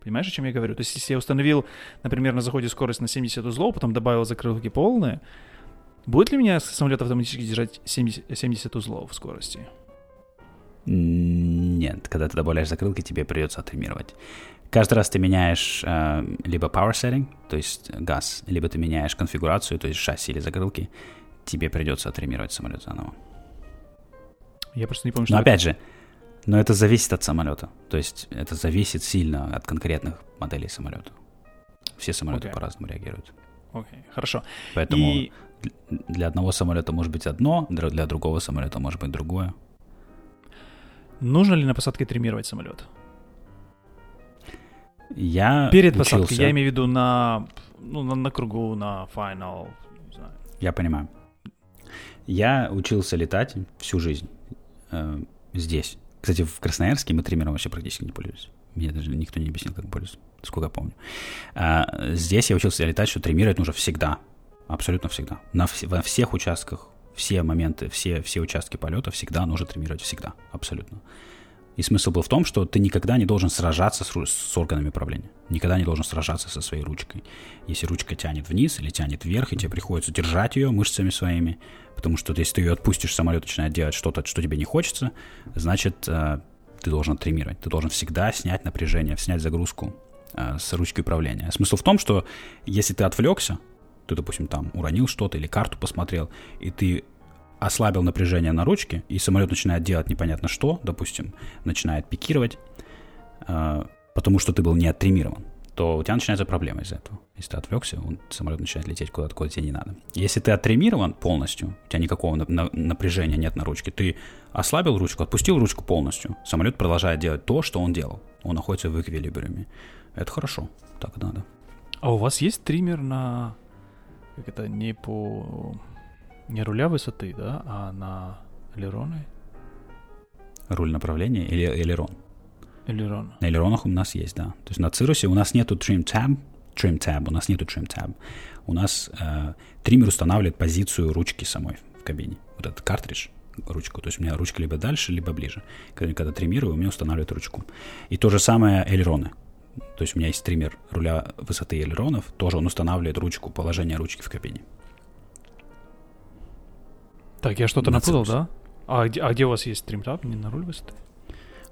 Понимаешь, о чем я говорю? То есть если я установил, например, на заходе скорость на 70 узлов, потом добавил закрылки полные, будет ли у меня самолет автоматически держать 70 узлов в скорости? Нет, когда ты добавляешь закрылки, тебе придется оттримировать. Каждый раз ты меняешь либо power setting, то есть газ, либо ты меняешь конфигурацию, то есть шасси или закрылки, тебе придется оттримировать самолет заново. Я просто не помню, что... Но опять же, но это зависит от самолета. То есть это зависит сильно от конкретных моделей самолета. Все самолеты по-разному реагируют. Окей, хорошо. Поэтому для одного самолета может быть одно, для другого самолета может быть другое. Нужно ли на посадке триммировать самолет? Перед посадкой, я имею в виду на кругу, на final. Не знаю. Я понимаю. Я учился летать всю жизнь здесь. Кстати, в Красноярске мы триммером вообще практически не пользуемся. Мне даже никто не объяснил, как пользоваться, сколько я помню. Здесь я учился летать, что триммировать нужно всегда. Абсолютно всегда. Во всех участках, все моменты, все участки полета всегда нужно триммировать. Всегда. Абсолютно. И смысл был в том, что ты никогда не должен сражаться с органами управления. Никогда не должен сражаться со своей ручкой. Если ручка тянет вниз или тянет вверх, и тебе приходится держать ее мышцами своими, потому что если ты ее отпустишь, самолет начинает делать что-то, что тебе не хочется, значит, ты должен триммировать. Ты должен всегда снять напряжение, снять загрузку с ручки управления. Смысл в том, что если ты отвлекся, ты, допустим, там уронил что-то или карту посмотрел, и ты ослабил напряжение на ручке, и самолет начинает делать непонятно что, допустим, начинает пикировать, потому что ты был не оттримирован, то у тебя начинается проблема из-за этого. Если ты отвлекся, самолет начинает лететь куда-то, куда тебе не надо. Если ты оттримирован полностью, у тебя никакого напряжения нет на ручке, ты ослабил ручку, отпустил ручку полностью, самолет продолжает делать то, что он делал. Он находится в эквилибриуме. Это хорошо, так надо. А у вас есть триммер на... Как это, не руля высоты, да, а на элероны? Руль направления или элерон? Элерон. На элеронах у нас есть, да. То есть на Cirrus у нас нету trim tab. У нас триммер устанавливает позицию ручки самой в кабине. Вот этот картридж, ручку. То есть у меня ручка либо дальше, либо ближе. Когда триммирую, у меня устанавливает ручку. И то же самое элероны. То есть у меня есть триммер руля высоты элеронов, тоже он устанавливает ручку, положение ручки в кабине. Так, я что-то напутал, да? А где у вас есть тримтап, не на руль высоты?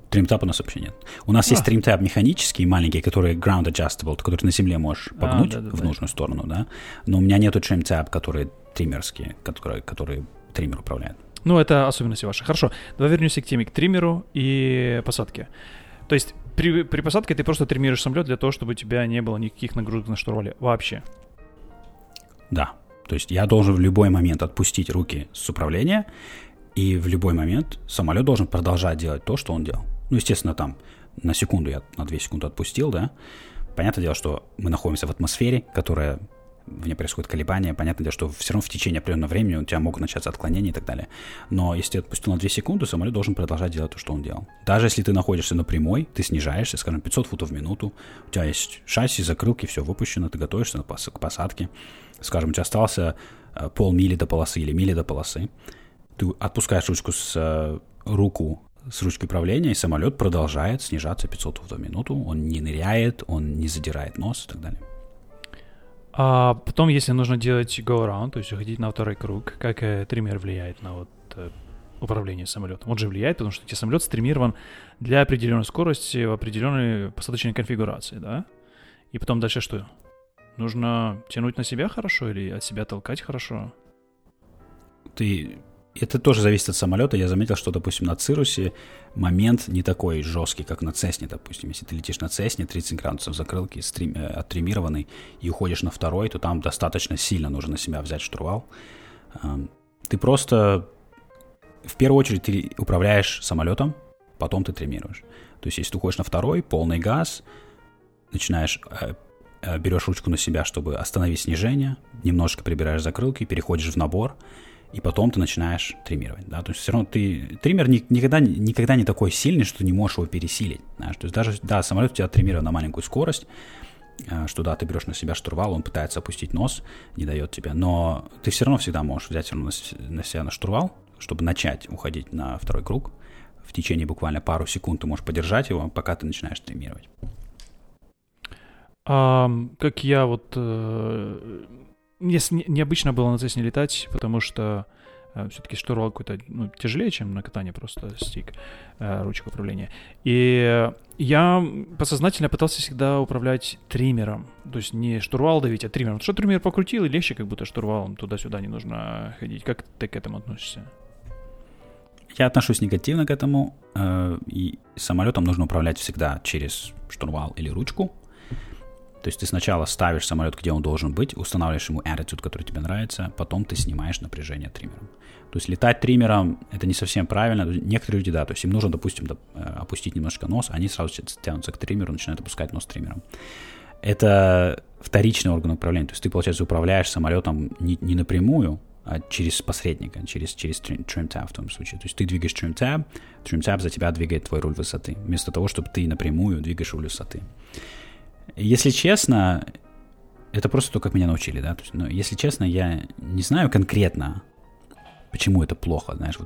Тримтап у нас вообще нет. У нас есть тримтап механические, маленькие, которые ground adjustable, которые ты на земле можешь погнуть в нужную сторону, да? Но у меня нету тримтап, который триммерские, которые триммер управляет. Ну, это особенности ваши. Хорошо, давай вернемся к теме, к триммеру и посадке. То есть при посадке ты просто триммируешь самолет для того, чтобы у тебя не было никаких нагрузок на штурвале вообще? Да, то есть я должен в любой момент отпустить руки с управления, и в любой момент самолет должен продолжать делать то, что он делал. Ну, естественно, там на секунду я на 2 секунды отпустил, да. Понятное дело, что мы находимся в атмосфере, которая... в ней происходят колебания. Понятное дело, что все равно в течение определенного времени у тебя могут начаться отклонения и так далее. Но если ты отпустил на 2 секунды, самолет должен продолжать делать то, что он делал. Даже если ты находишься на прямой, ты снижаешься, скажем, 500 футов в минуту, у тебя есть шасси, закрылки, все выпущено, ты готовишься к посадке. Скажем, у тебя остался полмили до полосы или мили до полосы. Ты отпускаешь руку с ручки управления, и самолет продолжает снижаться 500 футов в минуту. Он не ныряет, он не задирает нос и так далее. А потом, если нужно делать go-around, то есть уходить на второй круг, как триммер влияет на управление самолетом? Он же влияет, потому что у тебя самолет стримирован для определенной скорости в определенной посадочной конфигурации, да? И потом дальше что? Нужно тянуть на себя хорошо или от себя толкать хорошо? Это тоже зависит от самолета. Я заметил, что, допустим, на Циррусе момент не такой жесткий, как на Цесне, допустим. Если ты летишь на Цесне, 30 градусов закрылки, оттримированный, и уходишь на второй, то там достаточно сильно нужно на себя взять штурвал. Ты просто... В первую очередь ты управляешь самолетом, потом ты триммируешь. То есть если ты уходишь на второй, полный газ, начинаешь... Берешь ручку на себя, чтобы остановить снижение, немножко прибираешь закрылки, переходишь в набор, и потом ты начинаешь триммировать, да, то есть все равно триммер никогда не такой сильный, что ты не можешь его пересилить, знаешь, то есть даже, да, самолет у тебя триммирован на маленькую скорость, что, да, ты берешь на себя штурвал, он пытается опустить нос, не дает тебе, но ты все равно всегда можешь взять на себя на штурвал, чтобы начать уходить на второй круг, в течение буквально пару секунд ты можешь подержать его, пока ты начинаешь триммировать. Как я Мне необычно было на Цесне летать, потому что все-таки штурвал какой-то тяжелее, чем на катании просто стик, ручек управления. И я подсознательно пытался всегда управлять триммером. То есть не штурвал давить, а триммером. Что триммер покрутил, и легче как будто штурвалом туда-сюда не нужно ходить. Как ты к этому относишься? Я отношусь негативно к этому. И самолетом нужно управлять всегда через штурвал или ручку. То есть ты сначала ставишь самолет, где он должен быть, устанавливаешь ему attitude, который тебе нравится, потом ты снимаешь напряжение триммером. То есть летать триммером — это не совсем правильно. Некоторые люди, да, то есть им нужно, допустим, опустить немножко нос, они сразу тянутся к триммеру, начинают опускать нос триммером. Это вторичный орган управления. То есть ты, получается, управляешь самолетом не напрямую, а через посредника, через trim tab в том случае. То есть ты двигаешь trim tab за тебя двигает твой руль высоты, вместо того, чтобы ты напрямую двигаешь руль высоты. Если честно, это просто то, как меня научили, да, то есть, если честно, я не знаю конкретно, почему это плохо, знаешь,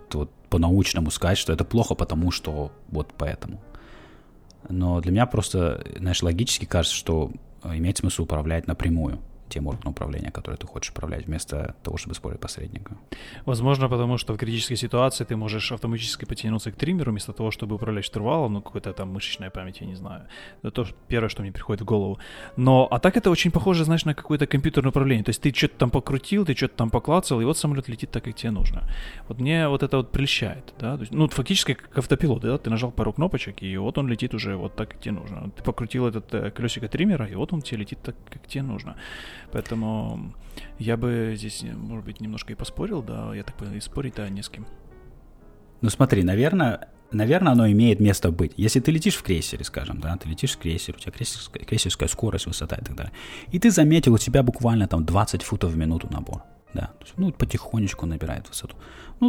по-научному сказать, что это плохо, потому что вот поэтому. Но для меня просто, знаешь, логически кажется, что имеет смысл управлять напрямую тем органом управления, который ты хочешь управлять, вместо того, чтобы использовать посредника. Возможно, потому что в критической ситуации ты можешь автоматически потянуться к триммеру, вместо того, чтобы управлять штурвалом, какой-то там мышечная память, я не знаю. Это первое, что мне приходит в голову. Но, а так это очень похоже, знаешь, на какое-то компьютерное управление. То есть ты что-то там покрутил, ты что-то там поклацал, и вот самолет летит так, как тебе нужно. Вот мне вот это прельщает, да. То есть, фактически как автопилот, да, ты нажал пару кнопочек, и вот он летит уже вот так, как тебе нужно. Ты покрутил этот колесико триммера, и вот он тебе летит так, как тебе нужно. Поэтому я бы здесь, может быть, немножко и поспорил, да, я так понял, и спорить-то не с кем. Ну смотри, наверное, оно имеет место быть. Если ты летишь в крейсере, скажем, да, ты летишь в крейсере, у тебя крейсерская скорость, высота и так далее, и ты заметил, у тебя буквально там 20 футов в минуту набор, да, то есть, потихонечку набирает высоту.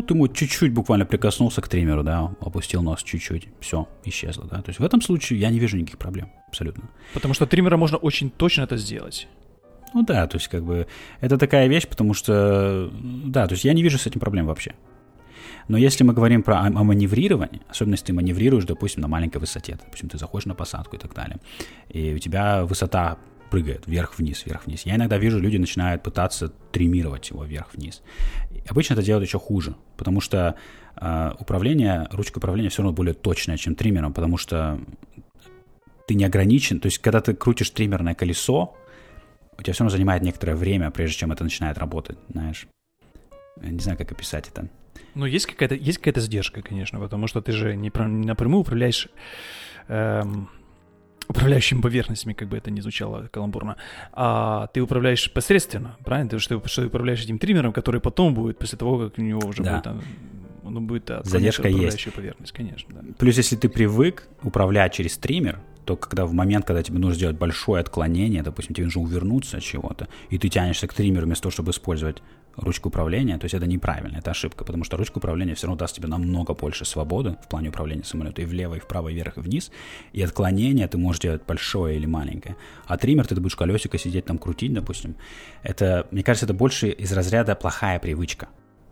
Ты ему чуть-чуть буквально прикоснулся к триммеру, да, опустил нос чуть-чуть, все, исчезло, да, то есть в этом случае я не вижу никаких проблем, абсолютно. Потому что триммером можно очень точно это сделать. Да, то есть это такая вещь, потому что, да, то есть я не вижу с этим проблем вообще. Но если мы говорим про маневрирование, особенно если ты маневрируешь, допустим, на маленькой высоте, допустим, ты заходишь на посадку и так далее, и у тебя высота прыгает вверх-вниз, вверх-вниз. Я иногда вижу, люди начинают пытаться триммировать его вверх-вниз. И обычно это делают еще хуже, потому что ручка управления все равно более точная, чем триммером, потому что ты не ограничен, то есть когда ты крутишь триммерное колесо, у тебя все равно занимает некоторое время, прежде чем это начинает работать, знаешь. не знаю, как описать это. Ну, есть какая-то задержка, конечно, потому что ты же не напрямую управляешь управляющими поверхностями, как бы это ни звучало каламбурно, а ты управляешь посредственно, правильно? Ты что управляешь этим триммером, который потом будет, после того, как у него уже да. будет... Там, ну, будет задержка есть. Поверхность, конечно, да. Плюс, если ты привык управлять через триммер, то когда в момент, когда тебе нужно сделать большое отклонение, допустим, тебе нужно увернуться от чего-то, и ты тянешься к триммеру вместо того, чтобы использовать ручку управления, то есть это неправильно, это ошибка, потому что ручка управления все равно даст тебе намного больше свободы в плане управления самолетом и влево, и вправо, и вверх, и вниз, и отклонение ты можешь делать большое или маленькое. А триммер, ты будешь колесико сидеть там крутить, допустим, это, мне кажется, это больше из разряда плохая привычка.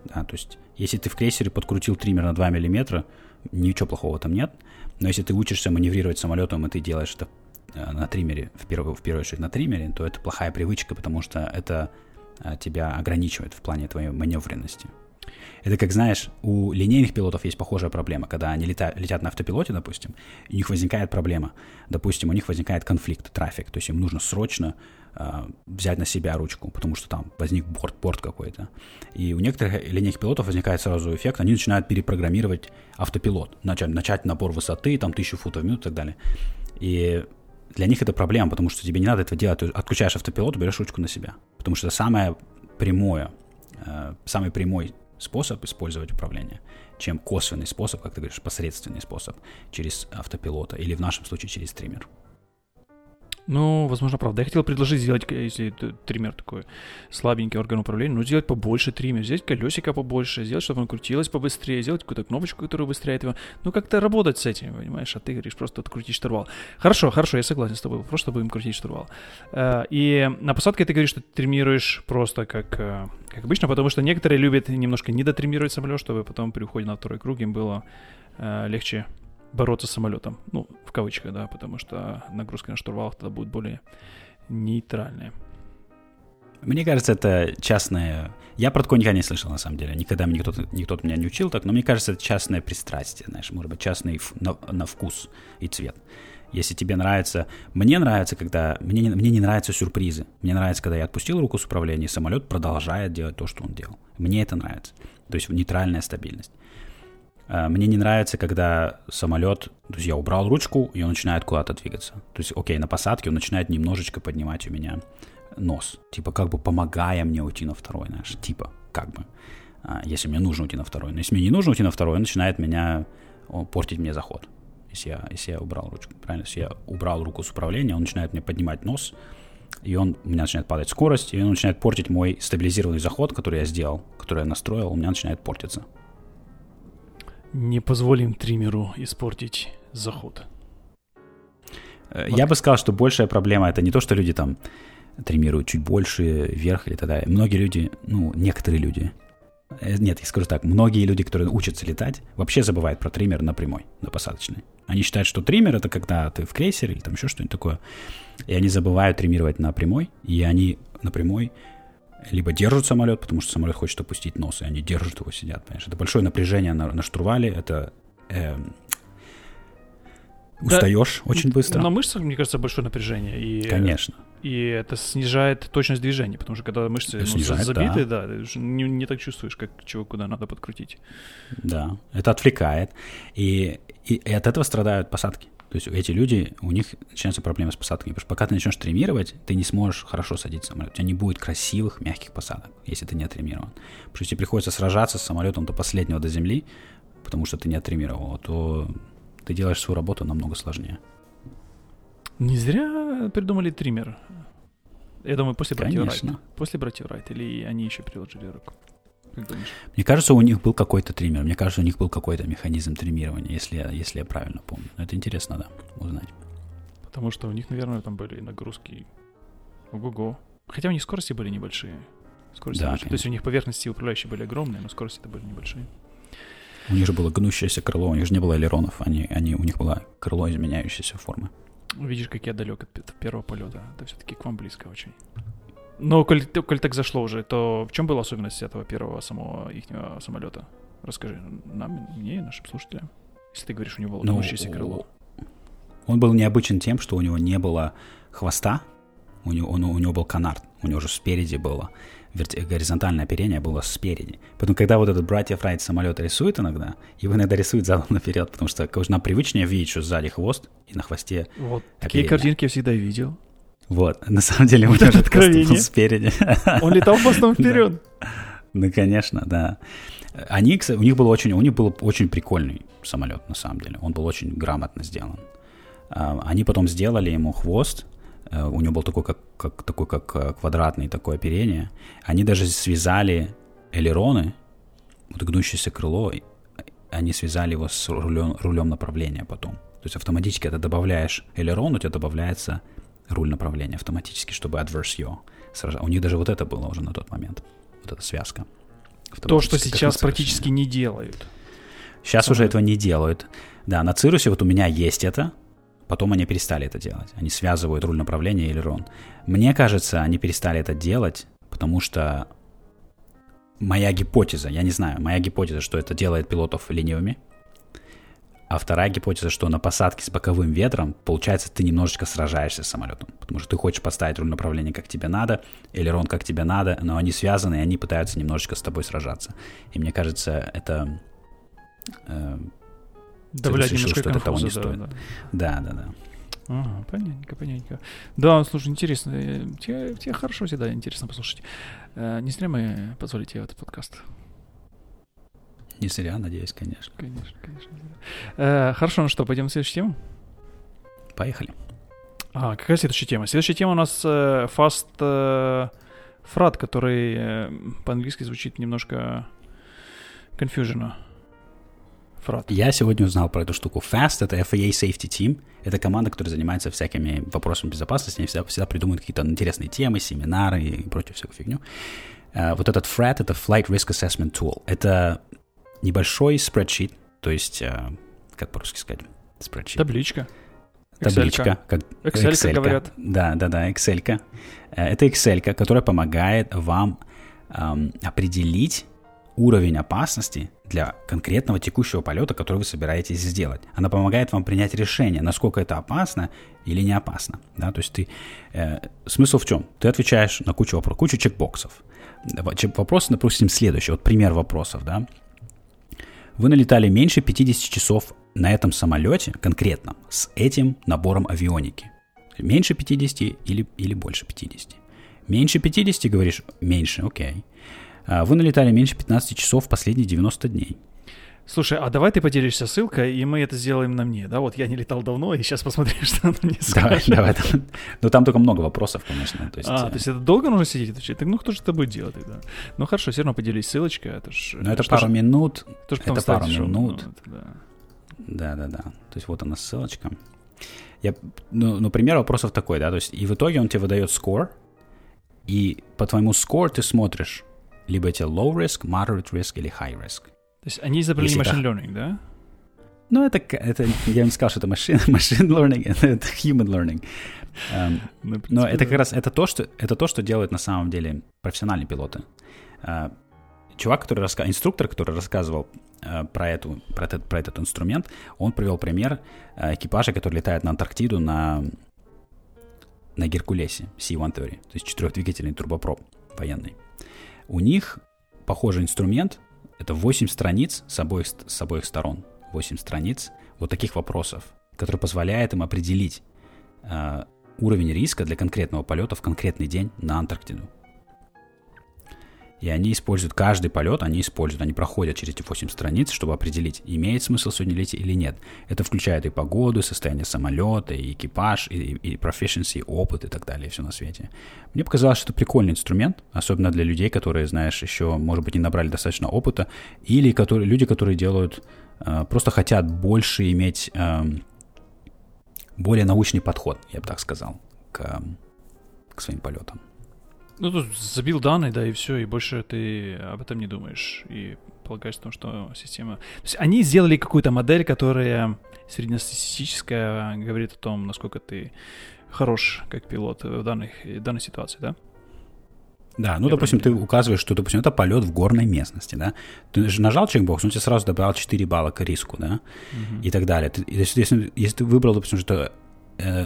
Да, то есть, если ты в крейсере подкрутил триммер на 2 мм, ничего плохого там нет. Но если ты учишься маневрировать самолетом, и ты делаешь это на триммере, в первую очередь на триммере, то это плохая привычка, потому что это тебя ограничивает в плане твоей маневренности. Это как, знаешь, у линейных пилотов есть похожая проблема. Когда они летят на автопилоте, допустим, у них возникает проблема. Допустим, у них возникает конфликт, трафик. То есть им нужно срочно взять на себя ручку, потому что там возник борт какой-то. И у некоторых линейных пилотов возникает сразу эффект. Они начинают перепрограммировать автопилот. Начать набор высоты, там 1000 футов в минуту и так далее. И для них это проблема, потому что тебе не надо этого делать. Ты отключаешь автопилот, берешь ручку на себя. Потому что это самый прямой способ использовать управление, чем косвенный способ, как ты говоришь, посредственный способ через автопилота или в нашем случае через триммер. Ну, возможно, правда. Я хотел предложить сделать, если триммер такой слабенький орган управления, ну, сделать побольше триммер, сделать колесико побольше, сделать, чтобы он крутилось побыстрее, сделать какую-то кнопочку, которая убыстряет его. Ну, как-то работать с этим, понимаешь? А ты говоришь, просто открутить штурвал. Хорошо, я согласен с тобой, просто будем крутить штурвал. И на посадке ты говоришь, что ты триммируешь просто как обычно, потому что некоторые любят немножко недотриммировать самолет, чтобы потом при уходе на второй круг им было легче бороться с самолетом, ну, в кавычках, да, потому что нагрузки на штурвал тогда будут более нейтральные. Мне кажется, это частное... Я про такое никогда не слышал, на самом деле. Никогда никто меня не учил так, но мне кажется, это частное пристрастие, знаешь, может быть, частный на вкус и цвет. Если тебе нравится... Мне нравится, когда... Мне не нравятся сюрпризы. Мне нравится, когда я отпустил руку с управления, и самолет продолжает делать то, что он делал. Мне это нравится. То есть нейтральная стабильность. Мне не нравится, когда самолет, то есть я убрал ручку, и он начинает куда-то двигаться. То есть, окей, на посадке он начинает немножечко поднимать у меня нос. Типа, как бы помогая мне уйти на второй, знаешь, типа, как бы. Если мне нужно уйти на второй. Но если мне не нужно уйти на второй, он начинает портить мне заход. Если я убрал ручку, правильно? Если я убрал руку с управления, он начинает мне поднимать нос, и у меня начинает падать скорость, и он начинает портить мой стабилизированный заход, который я сделал, который я настроил, у меня начинает портиться. Не позволим триммеру испортить заход. Я бы сказал, что большая проблема — это не то, что люди там триммируют чуть больше, вверх или так далее. Многие люди, многие люди, которые учатся летать, вообще забывают про триммер на прямой, на посадочной. Они считают, что триммер — это когда ты в крейсере или там еще что-нибудь такое. И они забывают триммировать на прямой, и они на прямой либо держат самолет, потому что самолет хочет опустить нос, и они держат его, сидят, понимаешь. Это большое напряжение на штурвале, это устаешь очень быстро. На мышцах, мне кажется, большое напряжение. И, конечно. И это снижает точность движения, потому что когда мышцы забиты, да, ты не так чувствуешь, как чего куда надо подкрутить. Да, это отвлекает. И от этого страдают посадки. То есть эти люди, у них начинаются проблемы с посадками. Потому что пока ты начнешь триммировать, ты не сможешь хорошо садить самолет. У тебя не будет красивых, мягких посадок, если ты не оттримирован. Потому что если приходится сражаться с самолетом до последнего, до земли, потому что ты не оттримировал, то ты делаешь свою работу намного сложнее. Не зря придумали триммер. Я думаю, после братьев Райт. После братьев Райт. Или они еще приложили руку. Как думаешь? Мне кажется, у них был какой-то триммер. Мне кажется, у них был какой-то механизм триммирования, если я правильно помню. Это интересно, да, узнать. Потому что у них, наверное, там были нагрузки. Ого-го. Хотя у них скорости были небольшие. Да, то есть у них поверхности управляющие были огромные, но скорости-то были небольшие. У них же было гнущееся крыло, у них же не было элеронов. У них было крыло изменяющейся формы. Видишь, как я далек от первого полета. Это все-таки к вам близко очень. Но, коль так зашло уже, то в чем была особенность этого первого самого их самолета? Расскажи нам, мне и нашим слушателям, если ты говоришь, у него было гнущееся крыло. Он был необычен тем, что у него не было хвоста, у него был канард, у него же спереди было горизонтальное оперение было спереди. Поэтому, когда вот этот братья Фрайт самолет рисует иногда, его иногда рисует задом наперед, потому что нам привычнее видеть, что сзади хвост и на хвосте вот оперение. Такие картинки я всегда видел. Вот, на самом деле мы тоже откровение спереди. Он летал хвостом вперед. Ну, конечно, да. У них был очень прикольный самолет, на самом деле. Он был очень грамотно сделан. Они потом сделали ему хвост. У него был такой как квадратный такое оперение. Они даже связали элероны, вот гнущееся крыло, они связали его с рулем направления потом. То есть автоматически, когда добавляешь элерон, у тебя добавляется руль направления автоматически, чтобы adverse yaw сражаться. У них даже вот это было уже на тот момент. Вот эта связка. То, что сейчас практически не делают. Сейчас уже этого не делают. Да, на Циррусе вот у меня есть это. Потом они перестали это делать. Они связывают руль направления и элерон. Мне кажется, они перестали это делать, потому что моя гипотеза, что это делает пилотов ленивыми. А вторая гипотеза, что на посадке с боковым ветром, получается, ты немножечко сражаешься с самолетом. Потому что ты хочешь поставить руль направления как тебе надо, элерон как тебе надо, но они связаны, и они пытаются немножечко с тобой сражаться. И мне кажется, это... Добавлять немножко решил, что это того не стоит. Да. Ага, понятненько. Да, слушай, интересно. Тебе хорошо всегда интересно послушать. Не зря мы позвали тебе в этот подкаст. Не зря, надеюсь, конечно. Конечно. Хорошо, ну что, пойдем на следующую тему? Поехали. Какая следующая тема? Следующая тема у нас FAAST FRAT, который по-английски звучит немножко конфьюженно. FRAT. Я сегодня узнал про эту штуку. FAAST — это FAA Safety Team. Это команда, которая занимается всякими вопросами безопасности. Они всегда придумывают какие-то интересные темы, семинары и прочую всякую фигню. Вот этот FRAT — это Flight Risk Assessment Tool. Это небольшой spreadsheet, то есть, как по-русски сказать, spreadsheet. Табличка. Excel-ка говорят. Да, Excel-ка. Это Excel-ка, которая помогает вам определить уровень опасности для конкретного текущего полета, который вы собираетесь сделать. Она помогает вам принять решение, насколько это опасно или не опасно. Да? То есть ты... смысл в чем? Ты отвечаешь на кучу вопросов, кучу чекбоксов. Вопрос, допустим, следующий. Вот пример вопросов, да. Вы налетали меньше 50 часов на этом самолете, конкретно, с этим набором авионики. Меньше 50 или больше 50. Меньше 50, говоришь, меньше, окей. Вы налетали меньше 15 часов в последние 90 дней. Слушай, а давай ты поделишься ссылкой, и мы это сделаем на мне, да? Вот я не летал давно, и сейчас посмотрим, что она мне скажет. Давай. Ну, там только много вопросов, конечно. То есть это долго нужно сидеть? Ну, кто же это будет делать тогда? Ну, хорошо, все равно поделись ссылочкой. Это пару минут. Это пару минут. Да. То есть вот она ссылочка. Ну, пример вопросов такой, да? То есть и в итоге он тебе выдает скор, и по твоему скор ты смотришь, либо эти low risk, moderate risk или high risk. То есть они изобрели machine learning, да? Ну, это я не сказал, что это machine learning, это human learning. Но это как раз это то, что делают на самом деле профессиональные пилоты. Инструктор, который рассказывал про этот инструмент, он привел пример экипажа, который летает на Антарктиду на Геркулесе C-130, то есть четырехдвигательный турбопроп военный. У них похожий инструмент. Это 8 страниц с обоих сторон. 8 страниц вот таких вопросов, которые позволяют им определить уровень риска для конкретного полета в конкретный день на Антарктиду. И они используют каждый полет, они проходят через эти 8 страниц, чтобы определить, имеет смысл сегодня лететь или нет. Это включает и погоду, и состояние самолета, и экипаж, и proficiency, и опыт, и так далее, и все на свете. Мне показалось, что это прикольный инструмент, особенно для людей, которые, знаешь, еще, может быть, не набрали достаточно опыта, или люди, которые делают, просто хотят больше иметь, более научный подход, я бы так сказал, к своим полетам. Ну, тут забил данные, да, и все, и больше ты об этом не думаешь. И полагаешься в том, что система... То есть они сделали какую-то модель, которая среднестатистическая, говорит о том, насколько ты хорош как пилот в данной ситуации, да? Да, ну, допустим, ты указываешь, что, допустим, это полет в горной местности, да? Ты же нажал чекбокс, он тебе сразу добавил 4 балла к риску, да? Угу. И так далее. Если ты выбрал, допустим, что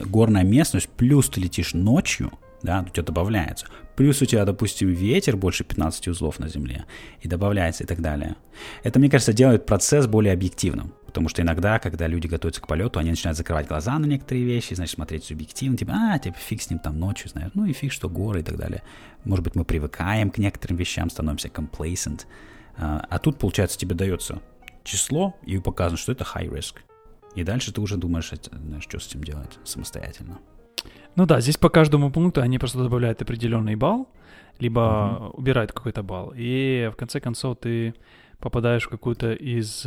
горная местность, плюс ты летишь ночью... да, у тебя добавляется. Плюс у тебя, допустим, ветер больше 15 узлов на земле, и добавляется, и так далее. Это, мне кажется, делает процесс более объективным, потому что иногда, когда люди готовятся к полету, они начинают закрывать глаза на некоторые вещи, значит, смотреть субъективно, типа, типа, фиг с ним там ночью, знаешь, ну и фиг, что горы, и так далее. Может быть, мы привыкаем к некоторым вещам, становимся complacent, а тут, получается, тебе дается число, и показано, что это high risk. И дальше ты уже думаешь, что с этим делать самостоятельно. Ну да, здесь по каждому пункту они просто добавляют определенный балл, либо убирают какой-то балл. И в конце концов ты попадаешь в какую-то из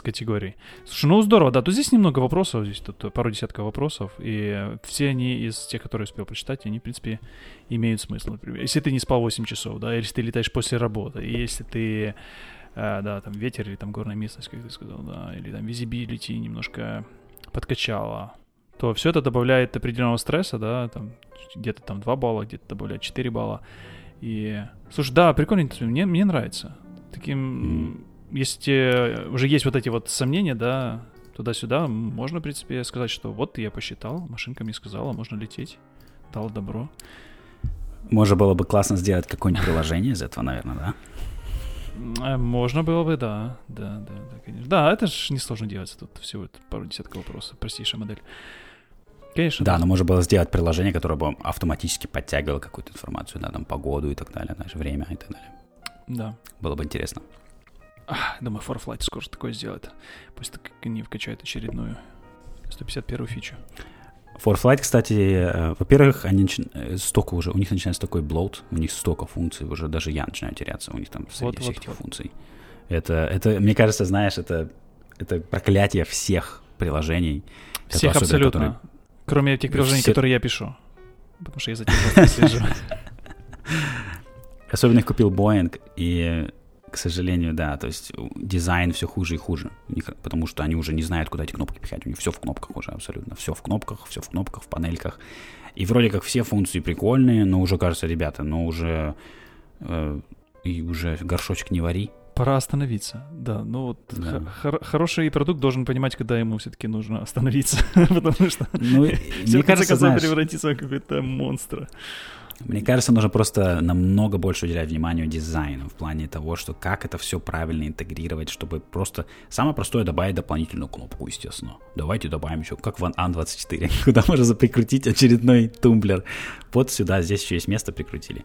категорий. Слушай, ну здорово, да, тут здесь немного вопросов, здесь тут пару десятков вопросов, и все они из тех, которые успел прочитать, они, в принципе, имеют смысл. Например, если ты не спал 8 часов, да, если ты летаешь после работы, если ты... да, там ветер или там горная местность, как ты сказал, да, или там visibility немножко подкачало, то все это добавляет определенного стресса, да, там где-то там 2 балла, где-то добавляет 4 балла. И, слушай, да, прикольно, мне нравится. Таким, если уже есть вот эти вот сомнения, да, туда-сюда, можно, в принципе, сказать, что вот я посчитал, машинка мне сказала, можно лететь, дал добро. Можно было бы классно сделать какое-нибудь приложение из этого, наверное, да? Можно было бы, да, конечно. Да, это же несложно делать, тут всего пару десятков вопросов, простейшая модель. Конечно. Да, но можно было сделать приложение, которое бы автоматически подтягивало какую-то информацию, да, там, погоду и так далее, даже время и так далее. Да. Было бы интересно. Думаю, ForFlight скоро такое сделает. Пусть они вкачают очередную 151-ю фичу. ForFlight, кстати, во-первых, они столько уже, у них начинается такой блоут, у них столько функций, уже даже я начинаю теряться, у них там среди всех этих функций. Это, мне кажется, знаешь, это проклятие всех приложений. Всех абсолютно, кроме тех приложений, которые я пишу, потому что я за тебя слежу. Особенно их купил Боинг, и, к сожалению, да, то есть дизайн все хуже и хуже, потому что они уже не знают, куда эти кнопки пихать, у них все в кнопках уже абсолютно, все в кнопках, в панельках, и вроде как все функции прикольные, но уже, кажется, ребята, уже горшочек не вари. Пора остановиться, да, ну вот да. Хороший продукт должен понимать, когда ему все-таки нужно остановиться, потому что все, в конце концов, превратится в какого-то монстра. Мне кажется, нужно просто намного больше уделять вниманию дизайну в плане того, что как это все правильно интегрировать, чтобы просто... Самое простое — добавить дополнительную кнопку, естественно. Давайте добавим еще, как в Ан-24, куда можно прикрутить очередной тумблер. Вот сюда, здесь еще есть место, прикрутили.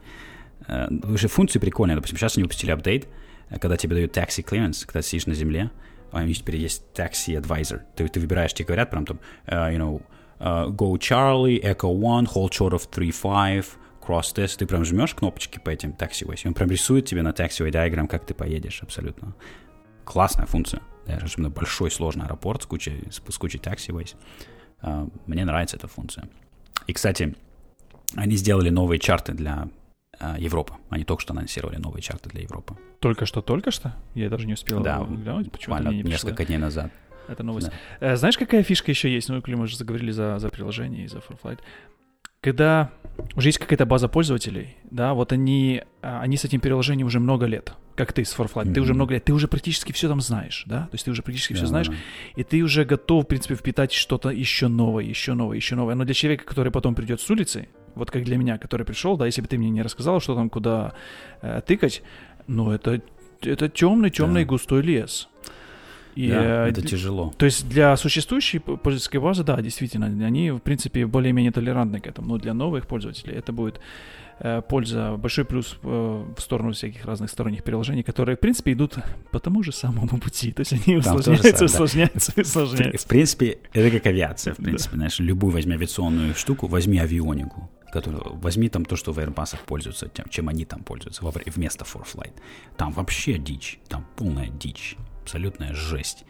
Функции прикольные. Допустим, сейчас они выпустили апдейт, когда тебе дают taxi clearance, когда сидишь на земле, у них теперь есть taxi advisor. Ты выбираешь, тебе говорят прям там, go Charlie, Echo 1, hold short of 3.5, Cross-test, ты прям жмешь кнопочки по этим taxiways, он прям рисует тебе на taxiway diagram, как ты поедешь, абсолютно. Классная функция. Даже особенно большой сложный аэропорт с кучей taxiways. Мне нравится эта функция. И, кстати, они сделали новые чарты для Европы. Они только что анонсировали новые чарты для Европы. Только что? Я даже не успел глянуть, почему-то не пришло. Несколько дней назад. Это новость. Да. Знаешь, какая фишка еще есть? Ну, мы же заговорили за приложение и за ForFlight. Когда уже есть какая-то база пользователей, да, вот они с этим приложением уже много лет, как ты с ForFlight, ты уже много лет, ты уже практически все там знаешь, да, то есть ты уже практически все знаешь, и ты уже готов, в принципе, впитать что-то еще новое, но для человека, который потом придет с улицы, вот как для меня, который пришел, да, если бы ты мне не рассказал, что там, куда тыкать, ну, это темный густой лес. Да, это тяжело. То есть для существующей пользовательской базы, да, действительно, они, в принципе, более-менее толерантны к этому. Но для новых пользователей это будет польза, большой плюс в сторону всяких разных сторонних приложений, которые, в принципе, идут по тому же самому пути. То есть они усложняются. В принципе, это как авиация. В принципе, знаешь, любую возьми авиационную штуку, возьми авионику. Возьми там то, что в Airbus'ах пользуются, чем они там пользуются, вместо ForFlight. Там вообще дичь, там полная дичь. Абсолютная жесть.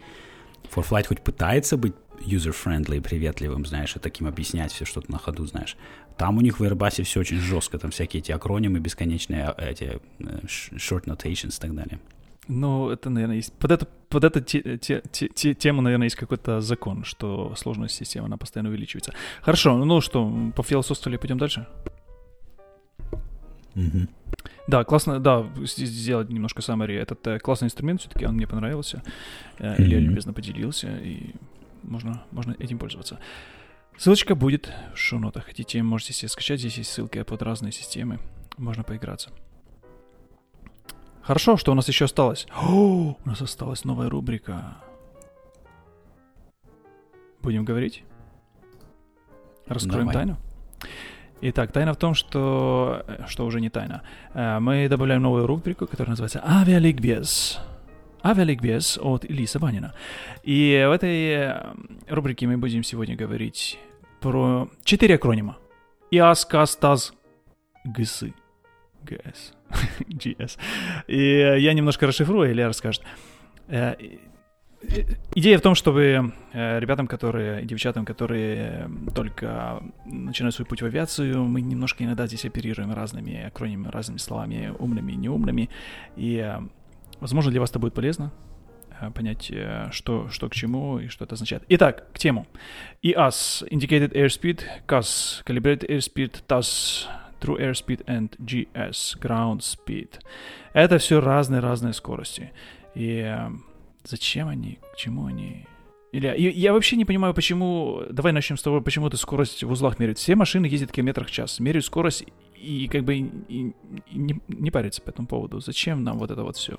ForFlight хоть пытается быть user-friendly, приветливым, знаешь, и таким объяснять все что-то на ходу, знаешь. Там у них в Airbus'е все очень жестко, там всякие эти акронимы бесконечные, эти short notations и так далее. Ну, это, наверное, есть... Под эту тему, наверное, есть какой-то закон, что сложность системы, она постоянно увеличивается. Хорошо, ну что, пофилософствовали, пойдем дальше? Mm-hmm. Да, классно, да, сделать немножко summary. Этот классный инструмент, все-таки он мне понравился. Илья любезно поделился, и можно этим пользоваться. Ссылочка будет в шоу-нотах. Хотите, можете себе скачать. Здесь есть ссылки под разные системы. Можно поиграться. Хорошо, что у нас еще осталось? О, у нас осталась новая рубрика. Будем говорить? Раскроем тайну? Итак, тайна в том, что... Что уже не тайна. Мы добавляем новую рубрику, которая называется «Авиаликбез». «Авиаликбез» от Ильи Сабанина. И в этой рубрике мы будем сегодня говорить про 4 акронима. IAS, CAS, TAS, GS. GS. GS. И я немножко расшифрую, Илья расскажет. Идея в том, чтобы ребятам, которые, девчатам, которые только начинают свой путь в авиацию, мы немножко иногда здесь оперируем разными акронимами, разными словами, умными и неумными. И, возможно, для вас это будет полезно понять, что к чему и что это означает. Итак, к тему. IAS – Indicated Airspeed, CAS – Calibrated Airspeed, TAS – True Airspeed and GS – Ground Speed. Это все разные-разные скорости. И... Зачем они? К чему они? Илья, я вообще не понимаю, почему... Давай начнем с того, почему ты скорость в узлах меряют. Все машины ездят в километрах в час, меряют скорость и как бы не парятся по этому поводу. Зачем нам вот это вот все?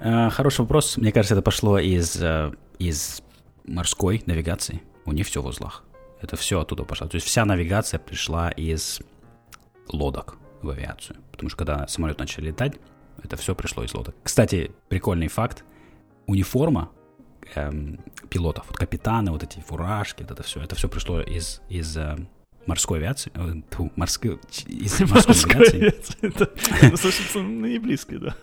Хороший вопрос. Мне кажется, это пошло из морской навигации. У них все в узлах. Это все оттуда пошло. То есть вся навигация пришла из лодок в авиацию. Потому что когда самолет начал летать, это все пришло из лодок. Кстати, прикольный факт. Униформа пилотов, вот капитаны, вот эти фуражки, вот это все пришло из морской авиации. Из морской авиации. Слушай, не близко, да.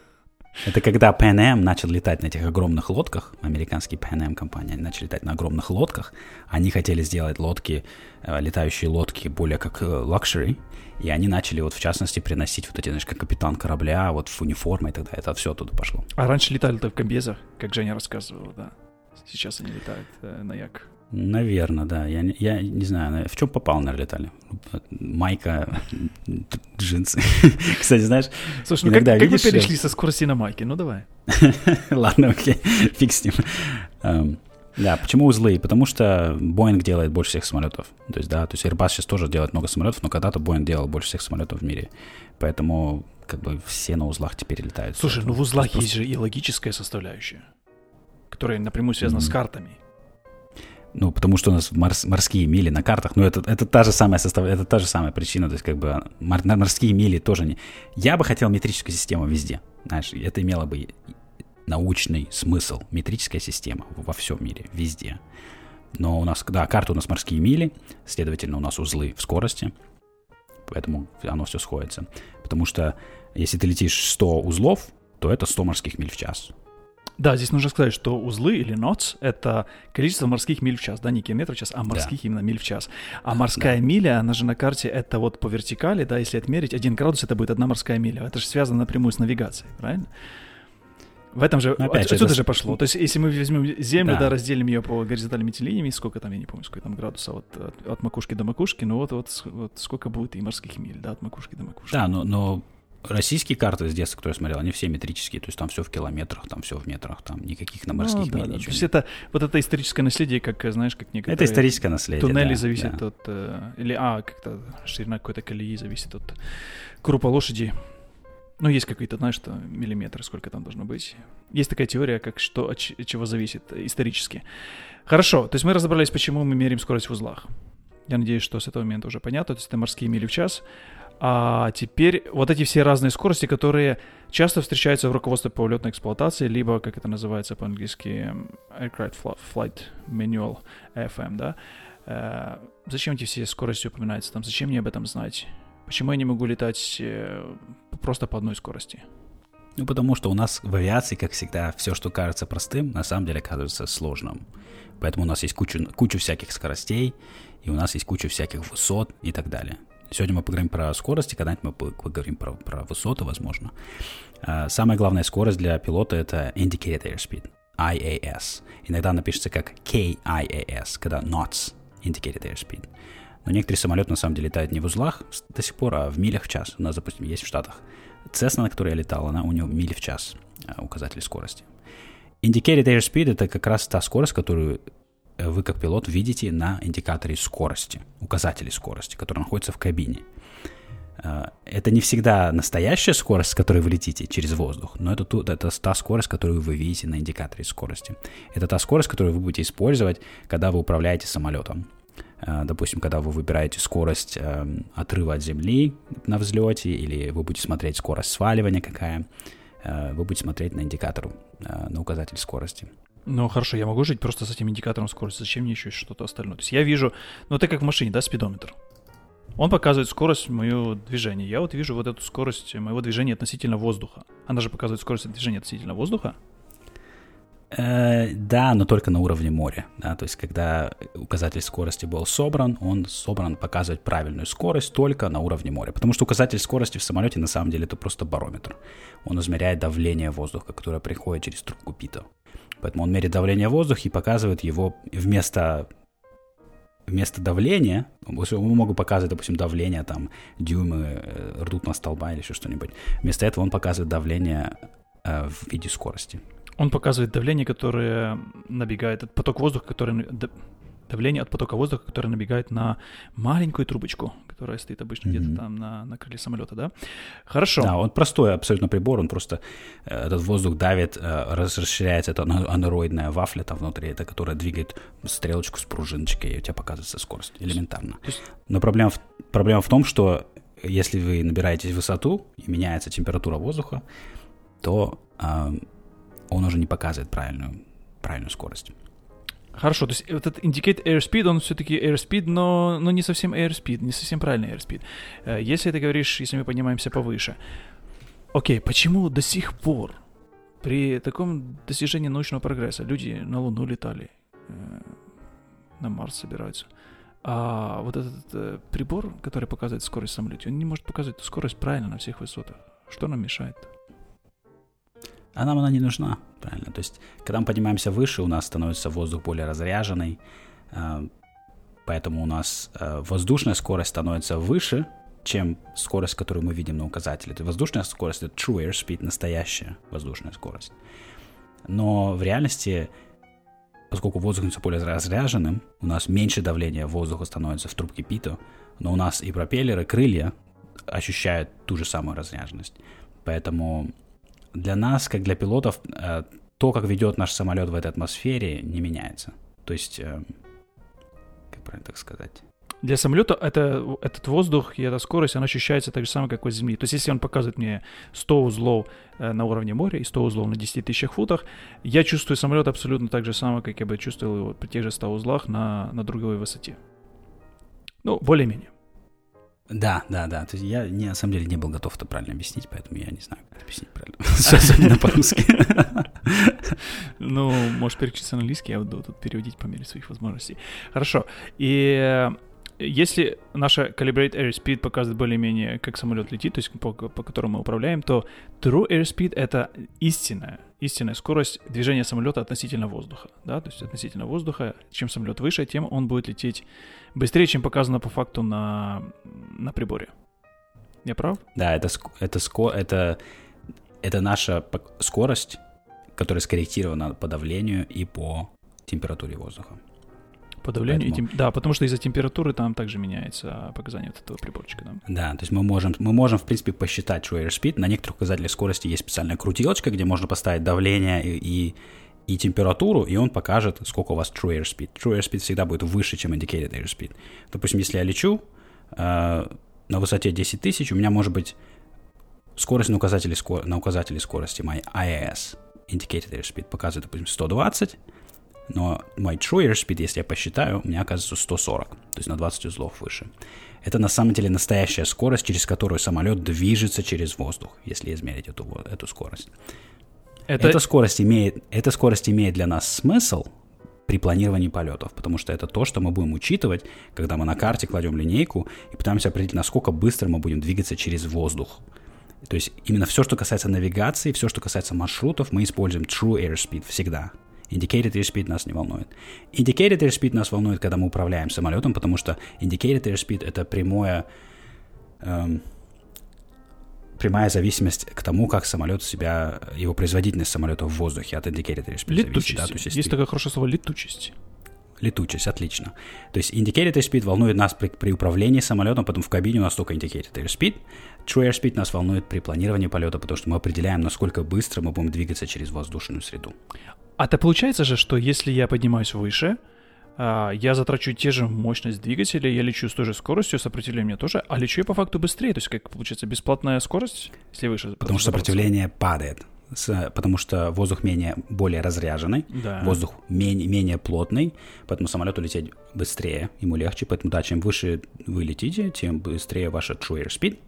Это когда Pan Am начал летать на этих огромных лодках, американские Pan Am компании, они начали летать на огромных лодках, они хотели сделать лодки, летающие лодки более как luxury, и они начали вот в частности приносить вот эти, знаешь, как капитан корабля, вот в униформе и так далее, это все оттуда пошло. А раньше летали-то в комбезах, как Женя рассказывала, да. Сейчас они летают на як. Наверное, да. Я не знаю, в чем попал, наверное, летали. Майка, джинсы. Кстати, знаешь... Слушай, ну как мы перешли со скорости на майке? Ну давай. Ладно, окей, фиг с ним. Да, почему узлы? Потому что Боинг делает больше всех самолетов. То есть, да, то есть Airbus сейчас тоже делает много самолетов, но когда-то Боинг делал больше всех самолетов в мире. Поэтому как бы все на узлах теперь летают. Слушай, ну в узлах есть же и логическая составляющая, которая напрямую связана с картами. Ну, потому что у нас морские мили на картах, но это та же самая составляющая, это та же самая причина, то есть как бы морские мили тоже не... Я бы хотел метрическую систему везде, знаешь, это имело бы научный смысл, метрическая система во всем мире, везде. Но у нас, да, карты у нас морские мили, следовательно, у нас узлы в скорости, поэтому оно все сходится. Потому что если ты летишь 100 узлов, то это 100 морских миль в час. Да, здесь нужно сказать, что узлы или knots — это количество морских миль в час, да, не километров в час, а морских именно миль в час. А морская миля, она же на карте, это вот по вертикали, да, если отмерить 1 градус, это будет 1 морская миля. Это же связано напрямую с навигацией, правильно? В этом же, отсюда же пошло. То есть если мы возьмем Землю, да, разделим ее по горизонтальными линиями, сколько там, я не помню, сколько там градусов от макушки до макушки, ну вот сколько будет и морских миль, да, от макушки до макушки. Да, но... Российские карты с детства, которые я смотрел, они все метрические, то есть там все в километрах, там все в метрах, там никаких на морских миль, ничего. То есть это вот это историческое наследие, как, знаешь, как некоторые... Это историческое наследие, туннели зависят от... Или, как-то ширина какой-то колеи зависит от крупа лошади. Ну, есть какие-то, знаешь, что миллиметры, сколько там должно быть. Есть такая теория, как что от чего зависит исторически. Хорошо, то есть мы разобрались, почему мы меряем скорость в узлах. Я надеюсь, что с этого момента уже понятно, то есть это морские мили в час. А теперь вот эти все разные скорости, которые часто встречаются в руководстве по летной эксплуатации, либо, как это называется по-английски, Aircraft Flight Manual, AFM, да? Зачем эти все скорости упоминаются там? Зачем мне об этом знать? Почему я не могу летать просто по одной скорости? Ну, потому что у нас в авиации, как всегда, все, что кажется простым, на самом деле кажется сложным. Поэтому у нас есть куча всяких скоростей, и у нас есть куча всяких высот и так далее. Сегодня мы поговорим про скорости, когда-нибудь мы поговорим про высоты, возможно. Самая главная скорость для пилота — это Indicated Airspeed, IAS. Иногда она пишется как KIAS, когда knots, Indicated Airspeed. Но некоторые самолеты на самом деле летают не в узлах до сих пор, а в милях в час. У нас, допустим, есть в Штатах Cessna, на которой я летал, у нее мили в час указатель скорости. Indicated Airspeed — это как раз та скорость, которую вы как пилот видите на индикаторе скорости, указатели скорости, которые находятся в кабине. Это не всегда настоящая скорость, с которой вы летите через воздух, но это та скорость, которую вы видите на индикаторе скорости. Это та скорость, которую вы будете использовать, когда вы управляете самолетом. Допустим, когда вы выбираете скорость отрыва от земли на взлете, или вы будете смотреть скорость сваливания какая, вы будете смотреть на индикатор, на указатель скорости. Ну, хорошо, я могу жить просто с этим индикатором скорости. Зачем мне еще что-то остальное? То есть я вижу, ну, это как в машине, да, спидометр. Он показывает скорость моего движения. Я вот вижу вот эту скорость моего движения относительно воздуха. Она же показывает скорость движения относительно воздуха? Да, но только на уровне моря. Да? То есть, когда указатель скорости был собран, он собран показывать правильную скорость только на уровне моря. Потому что указатель скорости в самолете на самом деле это просто барометр. Он измеряет давление воздуха, которое приходит через трубку пита. Поэтому он меряет давление воздуха и показывает его вместо давления, я могу показывать, допустим, давление, там, дюймы ртутного столба или еще что-нибудь. Вместо этого он показывает давление в виде скорости. Он показывает давление, которое набегает от потока воздуха, который... Давление от потока воздуха, которое набегает на маленькую трубочку, которая стоит обычно где-то там на крыле самолета, да? Хорошо. Да, он простой абсолютно прибор, он просто этот воздух давит, расширяется, это анароидная вафля там внутри, это которая двигает стрелочку с пружиночкой, и у тебя показывается скорость, элементарно. Но проблема в том, что если вы набираете высоту и меняется температура воздуха, то он уже не показывает правильную скорость. Хорошо, то есть этот Indicate Airspeed, он все-таки Airspeed, но не совсем Airspeed, не совсем правильный Airspeed. Если ты говоришь, если мы поднимаемся повыше. Окей, почему до сих пор при таком достижении научного прогресса люди на Луну летали, на Марс собираются, а вот этот прибор, который показывает скорость самолета, он не может показывать скорость правильно на всех высотах? Что нам мешает? А нам она не нужна, правильно. То есть, когда мы поднимаемся выше, у нас становится воздух более разряженный, поэтому у нас воздушная скорость становится выше, чем скорость, которую мы видим на указателе. То есть воздушная скорость — это true airspeed, настоящая воздушная скорость. Но в реальности, поскольку воздух становится более разряженным, у нас меньше давления воздуха становится в трубке пита, но у нас и пропеллеры, и крылья ощущают ту же самую разряженность. Поэтому... Для нас, как для пилотов, то, как ведет наш самолет в этой атмосфере, не меняется. То есть, как правильно так сказать? Для самолета этот воздух и эта скорость, она ощущается так же самое, как у Земли. То есть, если он показывает мне 100 узлов на уровне моря и 100 узлов на 10 тысячах футах, я чувствую самолет абсолютно так же самое, как я бы чувствовал его при тех же 100 узлах на другой высоте. Ну, более-менее. Да. То есть я на самом деле не был готов это правильно объяснить, поэтому я не знаю, как это объяснить правильно. Особенно по-русски. Ну, можешь переключиться на английский, я буду тут переводить по мере своих возможностей. Хорошо. И если наша Calibrate Airspeed показывает более-менее, как самолет летит, то есть по которому мы управляем, то True Airspeed — это истинная скорость движения самолета относительно воздуха. Да? То есть относительно воздуха, чем самолет выше, тем он будет лететь быстрее, чем показано по факту на приборе. Я прав? Да, это наша скорость, которая скорректирована по давлению и по температуре воздуха. По давлению поэтому... Да, потому что из-за температуры там также меняется показание вот этого приборчика. Да, то есть мы можем, в принципе, посчитать true airspeed. На некоторых указателях скорости есть специальная крутилочка, где можно поставить давление и температуру, и он покажет, сколько у вас true airspeed. True airspeed всегда будет выше, чем indicated airspeed. Допустим, если я лечу на высоте 10 тысяч, у меня может быть скорость на указателе скорости, моей IAS, indicated airspeed, показывает, допустим, 120, но мой true airspeed, если я посчитаю, у меня оказывается 140, то есть на 20 узлов выше. Это на самом деле настоящая скорость, через которую самолет движется через воздух, если измерить эту скорость. Эта скорость имеет для нас смысл при планировании полетов, потому что это то, что мы будем учитывать, когда мы на карте кладем линейку и пытаемся определить, насколько быстро мы будем двигаться через воздух. То есть именно все, что касается навигации, все, что касается маршрутов, мы используем true airspeed всегда. Indicated airspeed нас не волнует. Indicated airspeed нас волнует, когда мы управляем самолетом, потому что indicated airspeed — это прямая зависимость к тому, как самолет его производительность самолета в воздухе от indicated airspeed зависит. Летучесть. Да? То есть такое хорошее слово — летучесть. Летучесть, отлично. То есть indicated airspeed волнует нас при управлении самолетом, потом в кабине у нас только indicated airspeed. True airspeed нас волнует при планировании полета, потому что мы определяем, насколько быстро мы будем двигаться через воздушную среду. А то получается же, что если я поднимаюсь выше, я затрачу те же мощность двигателя, я лечу с той же скоростью, сопротивление мне тоже, а лечу я по факту быстрее, то есть как получается бесплатная скорость, если выше. Потому что сопротивление падает, потому что воздух более разряженный, да. Воздух менее плотный, поэтому самолету лететь быстрее, ему легче, поэтому да, чем выше вы летите, тем быстрее ваша true airspeed.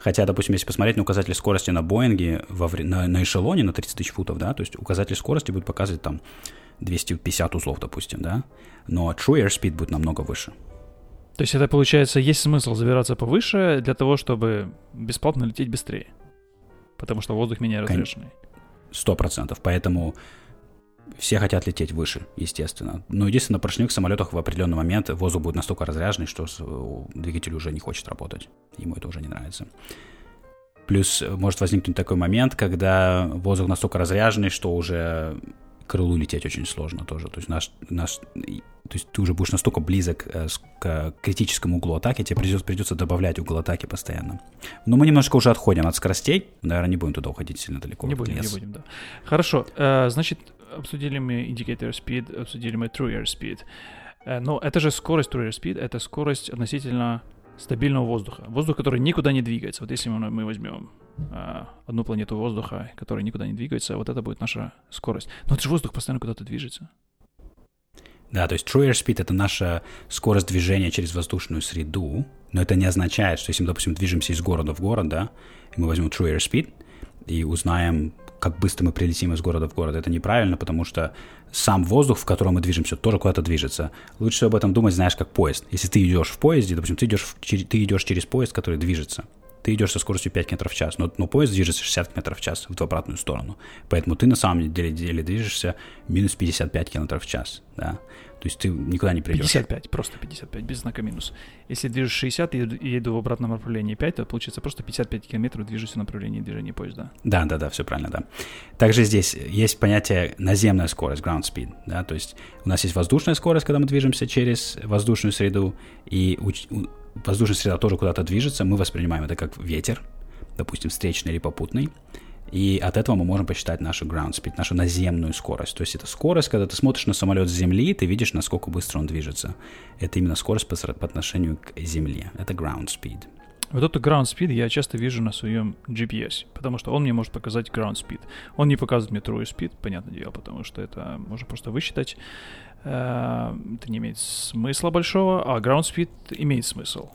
Хотя, допустим, если посмотреть на указатель скорости на Боинге, на эшелоне на 30 тысяч футов, да, то есть указатель скорости будет показывать там 250 узлов, допустим, да, но true airspeed будет намного выше. То есть это, получается, есть смысл забираться повыше для того, чтобы бесплатно лететь быстрее, потому что воздух менее разреженный. 100%, поэтому все хотят лететь выше, естественно. Но единственное, на поршневых самолетах в определенный момент воздух будет настолько разряженный, что двигатель уже не хочет работать, ему это уже не нравится. Плюс может возникнуть такой момент, когда воздух настолько разряженный, что уже... крылу лететь очень сложно тоже. То есть, ты уже будешь настолько близок к критическому углу атаки, тебе придется добавлять угол атаки постоянно. Но мы немножко уже отходим от скоростей. Наверное, не будем туда уходить сильно далеко. Не будем, да. Хорошо. Значит, обсудили мы indicator speed, обсудили мы true airspeed. Но это же скорость true airspeed, это скорость относительно стабильного воздуха. Воздух, который никуда не двигается. Вот если мы возьмем одну планету воздуха, которая никуда не двигается, вот это будет наша скорость. Но это же воздух постоянно куда-то движется. Да, то есть true airspeed — это наша скорость движения через воздушную среду, но это не означает, что если мы, допустим, движемся из города в город, да, и мы возьмем true airspeed и узнаем, как быстро мы прилетим из города в город. Это неправильно, потому что сам воздух, в котором мы движемся, тоже куда-то движется. Лучше об этом думать, знаешь, как поезд. Если ты идешь в поезде, допустим, ты идешь через поезд, который движется. Ты идешь со скоростью 5 км в час, но поезд движется 60 км в час в обратную сторону. Поэтому ты на самом деле движешься минус 55 км в час. Да? То есть ты никуда не придешь. 55, просто 55, без знака минус. Если движусь 60 и еду в обратном направлении 5, то получится просто 55 км движусь в направлении движения поезда. Да, все правильно, да. Также здесь есть понятие наземная скорость, ground speed. Да? То есть у нас есть воздушная скорость, когда мы движемся через воздушную среду, и воздушная среда тоже куда-то движется, мы воспринимаем это как ветер, допустим, встречный или попутный, и от этого мы можем посчитать нашу ground speed, нашу наземную скорость. То есть это скорость, когда ты смотришь на самолет с земли, ты видишь, насколько быстро он движется. Это именно скорость по отношению к земле. Это ground speed. Вот эту ground speed я часто вижу на своем GPS, потому что он мне может показать ground speed. Он не показывает мне true speed, понятное дело, потому что это можно просто высчитать. Это не имеет смысла большого, а ground speed имеет смысл.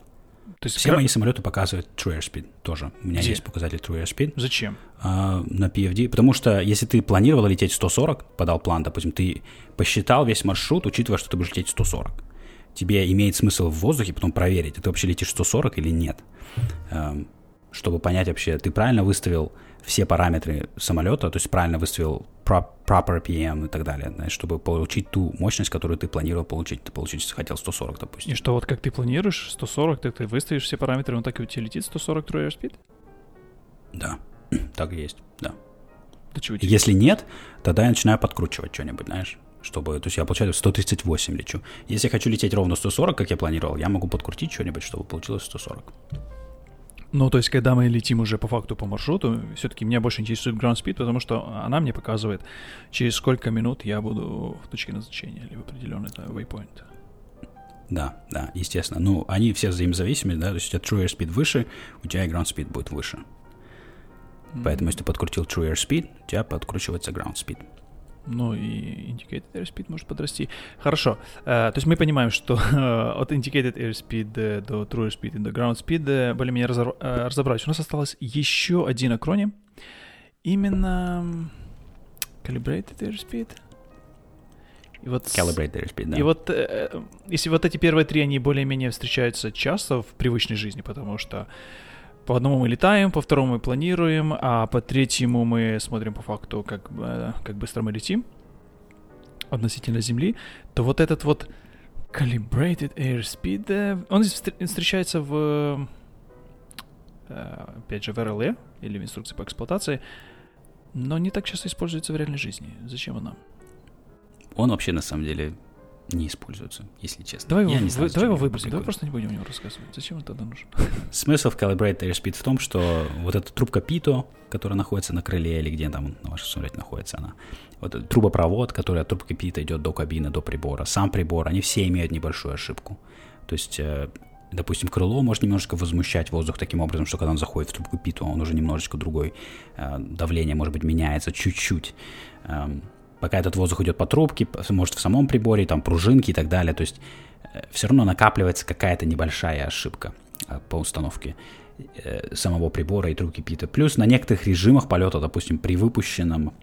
То есть все мои самолеты показывают true airspeed тоже. У меня есть показатель true airspeed. Зачем? На PFD. Потому что если ты планировал лететь 140, подал план, допустим, ты посчитал весь маршрут, учитывая, что ты будешь лететь 140. Тебе имеет смысл в воздухе потом проверить, ты вообще летишь 140 или нет, чтобы понять вообще, ты правильно выставил все параметры самолета, то есть правильно выставил proper PM и так далее, чтобы получить ту мощность, которую ты планировал получить. Ты хотел 140, допустим. И что, вот как ты планируешь 140, ты выставишь все параметры, он так и у тебя летит 140 true airspeed? Да, так и есть, да. Если нет, тогда я начинаю подкручивать что-нибудь, знаешь. Чтобы, то есть я, получается, 138 лечу. Если я хочу лететь ровно 140, как я планировал, я могу подкрутить что-нибудь, чтобы получилось 140. Ну, то есть, когда мы летим уже по факту по маршруту, все-таки меня больше интересует ground speed, потому что она мне показывает, через сколько минут я буду в точке назначения или в определенный waypoint. Да, естественно. Ну, они все взаимозависимы, да, то есть у тебя true airspeed выше, у тебя и ground speed будет выше. Поэтому, если ты подкрутил true airspeed, у тебя подкручивается ground speed. Ну и indicated airspeed может подрасти. Хорошо. То есть мы понимаем, что от indicated airspeed до true airspeed и до ground speed более-менее разобрались. У нас осталось еще один акроним. Именно calibrated airspeed. И вот calibrated airspeed, да. И вот если вот эти первые три, они более-менее встречаются часто в привычной жизни, потому что по одному мы летаем, по второму мы планируем, а по третьему мы смотрим по факту, как быстро мы летим относительно Земли, то вот этот вот calibrated airspeed, он встречается в, опять же, в РЛЭ или в инструкции по эксплуатации, но не так часто используется в реальной жизни. Зачем он нам? Он вообще, на самом деле, не используются, если честно. Давай его выбросим, давай просто не будем о нем рассказывать. Зачем это тогда нужно? Смысл в Calibrate Airspeed в том, что вот эта трубка Пито, которая находится на крыле или где там на вашем самолете находится она, вот трубопровод, который от трубки Пито идет до кабины, до прибора, сам прибор, они все имеют небольшую ошибку. То есть, допустим, крыло может немножечко возмущать воздух таким образом, что когда он заходит в трубку Пито, он уже немножечко другой, давление, может быть, меняется чуть-чуть. Пока этот воздух идет по трубке, может в самом приборе, там пружинки и так далее, то есть все равно накапливается какая-то небольшая ошибка по установке самого прибора и трубки Пита. Плюс на некоторых режимах полета, допустим, при выпущенных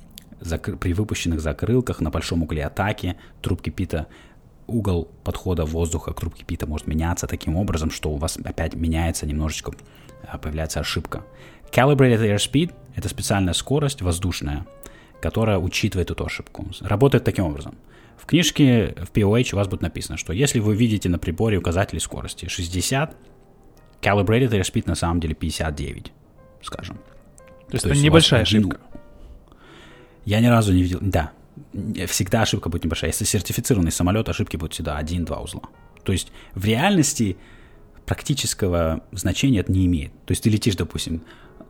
закрылках на большом угле атаки трубки Пита, угол подхода воздуха к трубке Пита может меняться таким образом, что у вас опять меняется немножечко, появляется ошибка. Calibrated Airspeed – это специальная скорость воздушная, которая учитывает эту ошибку. Работает таким образом. В книжке в POH у вас будет написано, что если вы видите на приборе указатели скорости 60, calibrated airspeed на самом деле 59, скажем. То есть это небольшая ошибка? Я ни разу не видел... Да, всегда ошибка будет небольшая. Если сертифицированный самолет, ошибки будут всегда 1-2 узла. То есть в реальности практического значения это не имеет. То есть ты летишь, допустим...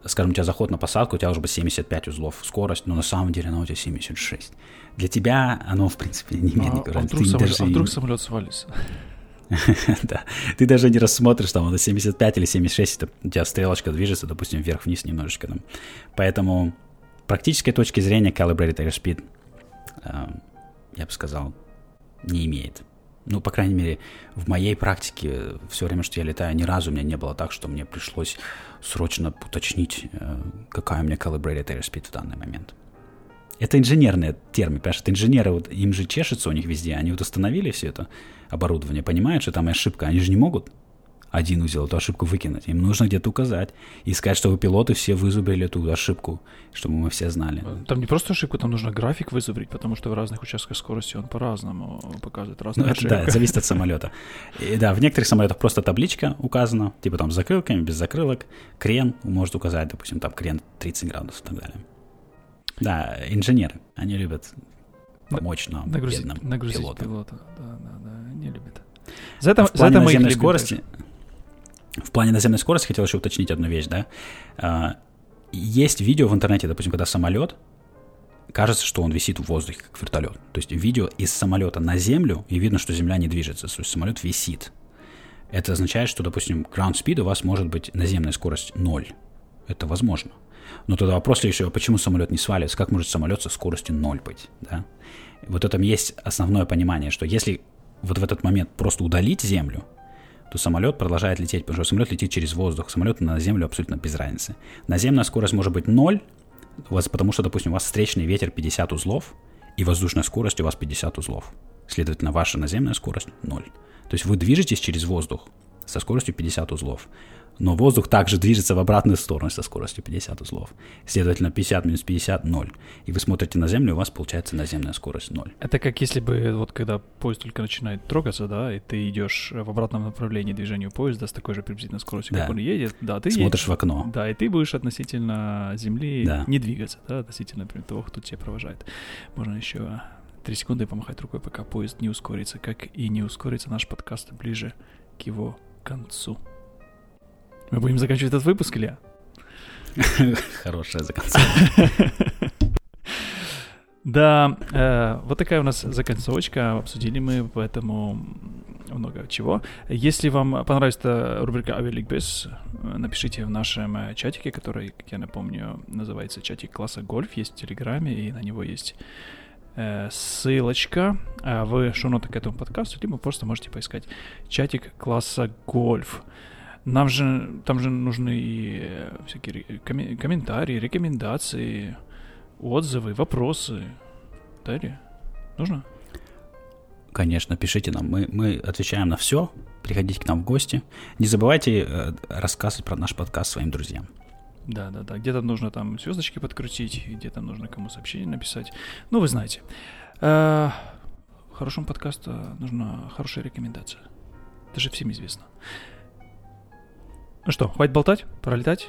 Скажем, у тебя заход на посадку, у тебя уже бы 75 узлов скорость, но на самом деле оно у тебя 76. Для тебя оно, в принципе, не имеет никакой разницы. Вдруг самолет свалится. Да. Ты даже не рассмотришь, там, это 75 или 76, у тебя стрелочка движется, допустим, вверх-вниз немножечко. Поэтому практической точки зрения Calibrated Airspeed, я бы сказал, не имеет. Ну, по крайней мере, в моей практике все время, что я летаю, ни разу у меня не было так, что мне пришлось срочно уточнить, какая у меня calibrated airspeed в данный момент. Это инженерный термин, понимаешь? Это инженеры, вот, им же чешется у них везде. Они вот установили все это оборудование, понимают, что там ошибка. Они же не могут один узел эту ошибку выкинуть. Им нужно где-то указать и сказать, что вы, пилоты, все вызубрили эту ошибку, чтобы мы все знали. Там не просто ошибку, там нужно график вызубрить, потому что в разных участках скорости он по-разному показывает разные ошибки. Да, это зависит от самолета. И, да, в некоторых самолетах просто табличка указана, типа там с закрылками, без закрылок, крен может указать, допустим, там крен 30 градусов и так далее. Да, инженеры, они любят помочь нам, бедным пилотам. Нагрузить пилота, да, они любят. За это мы их любим. В плане наземной скорости хотел еще уточнить одну вещь, да. Есть видео в интернете, допустим, когда самолет, кажется, что он висит в воздухе, как вертолет. То есть видео из самолета на землю, и видно, что земля не движется, то есть самолет висит. Это означает, что, допустим, ground speed у вас может быть наземная скорость 0. Это возможно. Но тогда вопрос еще, почему самолет не сваливается? Как может самолет со скоростью 0 быть, да? Вот это есть основное понимание, что если вот в этот момент просто удалить землю, то самолет продолжает лететь, потому что самолет летит через воздух, самолет на землю абсолютно без разницы. Наземная скорость может быть 0, потому что, допустим, у вас встречный ветер 50 узлов, и воздушная скорость у вас 50 узлов. Следовательно, ваша наземная скорость 0. То есть вы движетесь через воздух со скоростью 50 узлов, но воздух также движется в обратную сторону со скоростью 50 узлов. Следовательно, 50 минус 50 – 0. И вы смотрите на землю, у вас получается наземная скорость 0. Это как если бы, вот когда поезд только начинает трогаться, да, и ты идешь в обратном направлении движению поезда с такой же приблизительной скоростью, да, как он едет. Да, ты смотришь едешь в окно. Да, и ты будешь относительно земли, да, не двигаться, да, относительно, например, того, кто тебя провожает. Можно еще 3 секунды помахать рукой, пока поезд не ускорится. Как и не ускорится наш подкаст ближе к его концу. Мы будем заканчивать этот выпуск, Илья? Хорошая законцовка. Да, вот такая у нас законцовочка. Обсудили мы, поэтому много чего. Если вам понравилась эта рубрика «Авиаликбез», напишите в нашем чатике, который, как я напомню, называется «Чатик класса Гольф». Есть в Телеграме, и на него есть ссылочка в шоу-нотах к этому подкасту, либо просто можете поискать «Чатик класса Гольф». Нам же, там же нужны и всякие комментарии, рекомендации, отзывы, вопросы. Дарья, нужно? Конечно, пишите нам. Мы отвечаем на все. Приходите к нам в гости. Не забывайте рассказывать про наш подкаст своим друзьям. Да. Где-то нужно там звездочки подкрутить, где-то нужно кому сообщение написать. Ну, вы знаете. Хорошему подкасту нужна хорошая рекомендация. Это же всем известно. Ну что, хватит болтать, пролетать.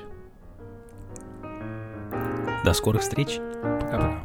До скорых встреч. Пока-пока.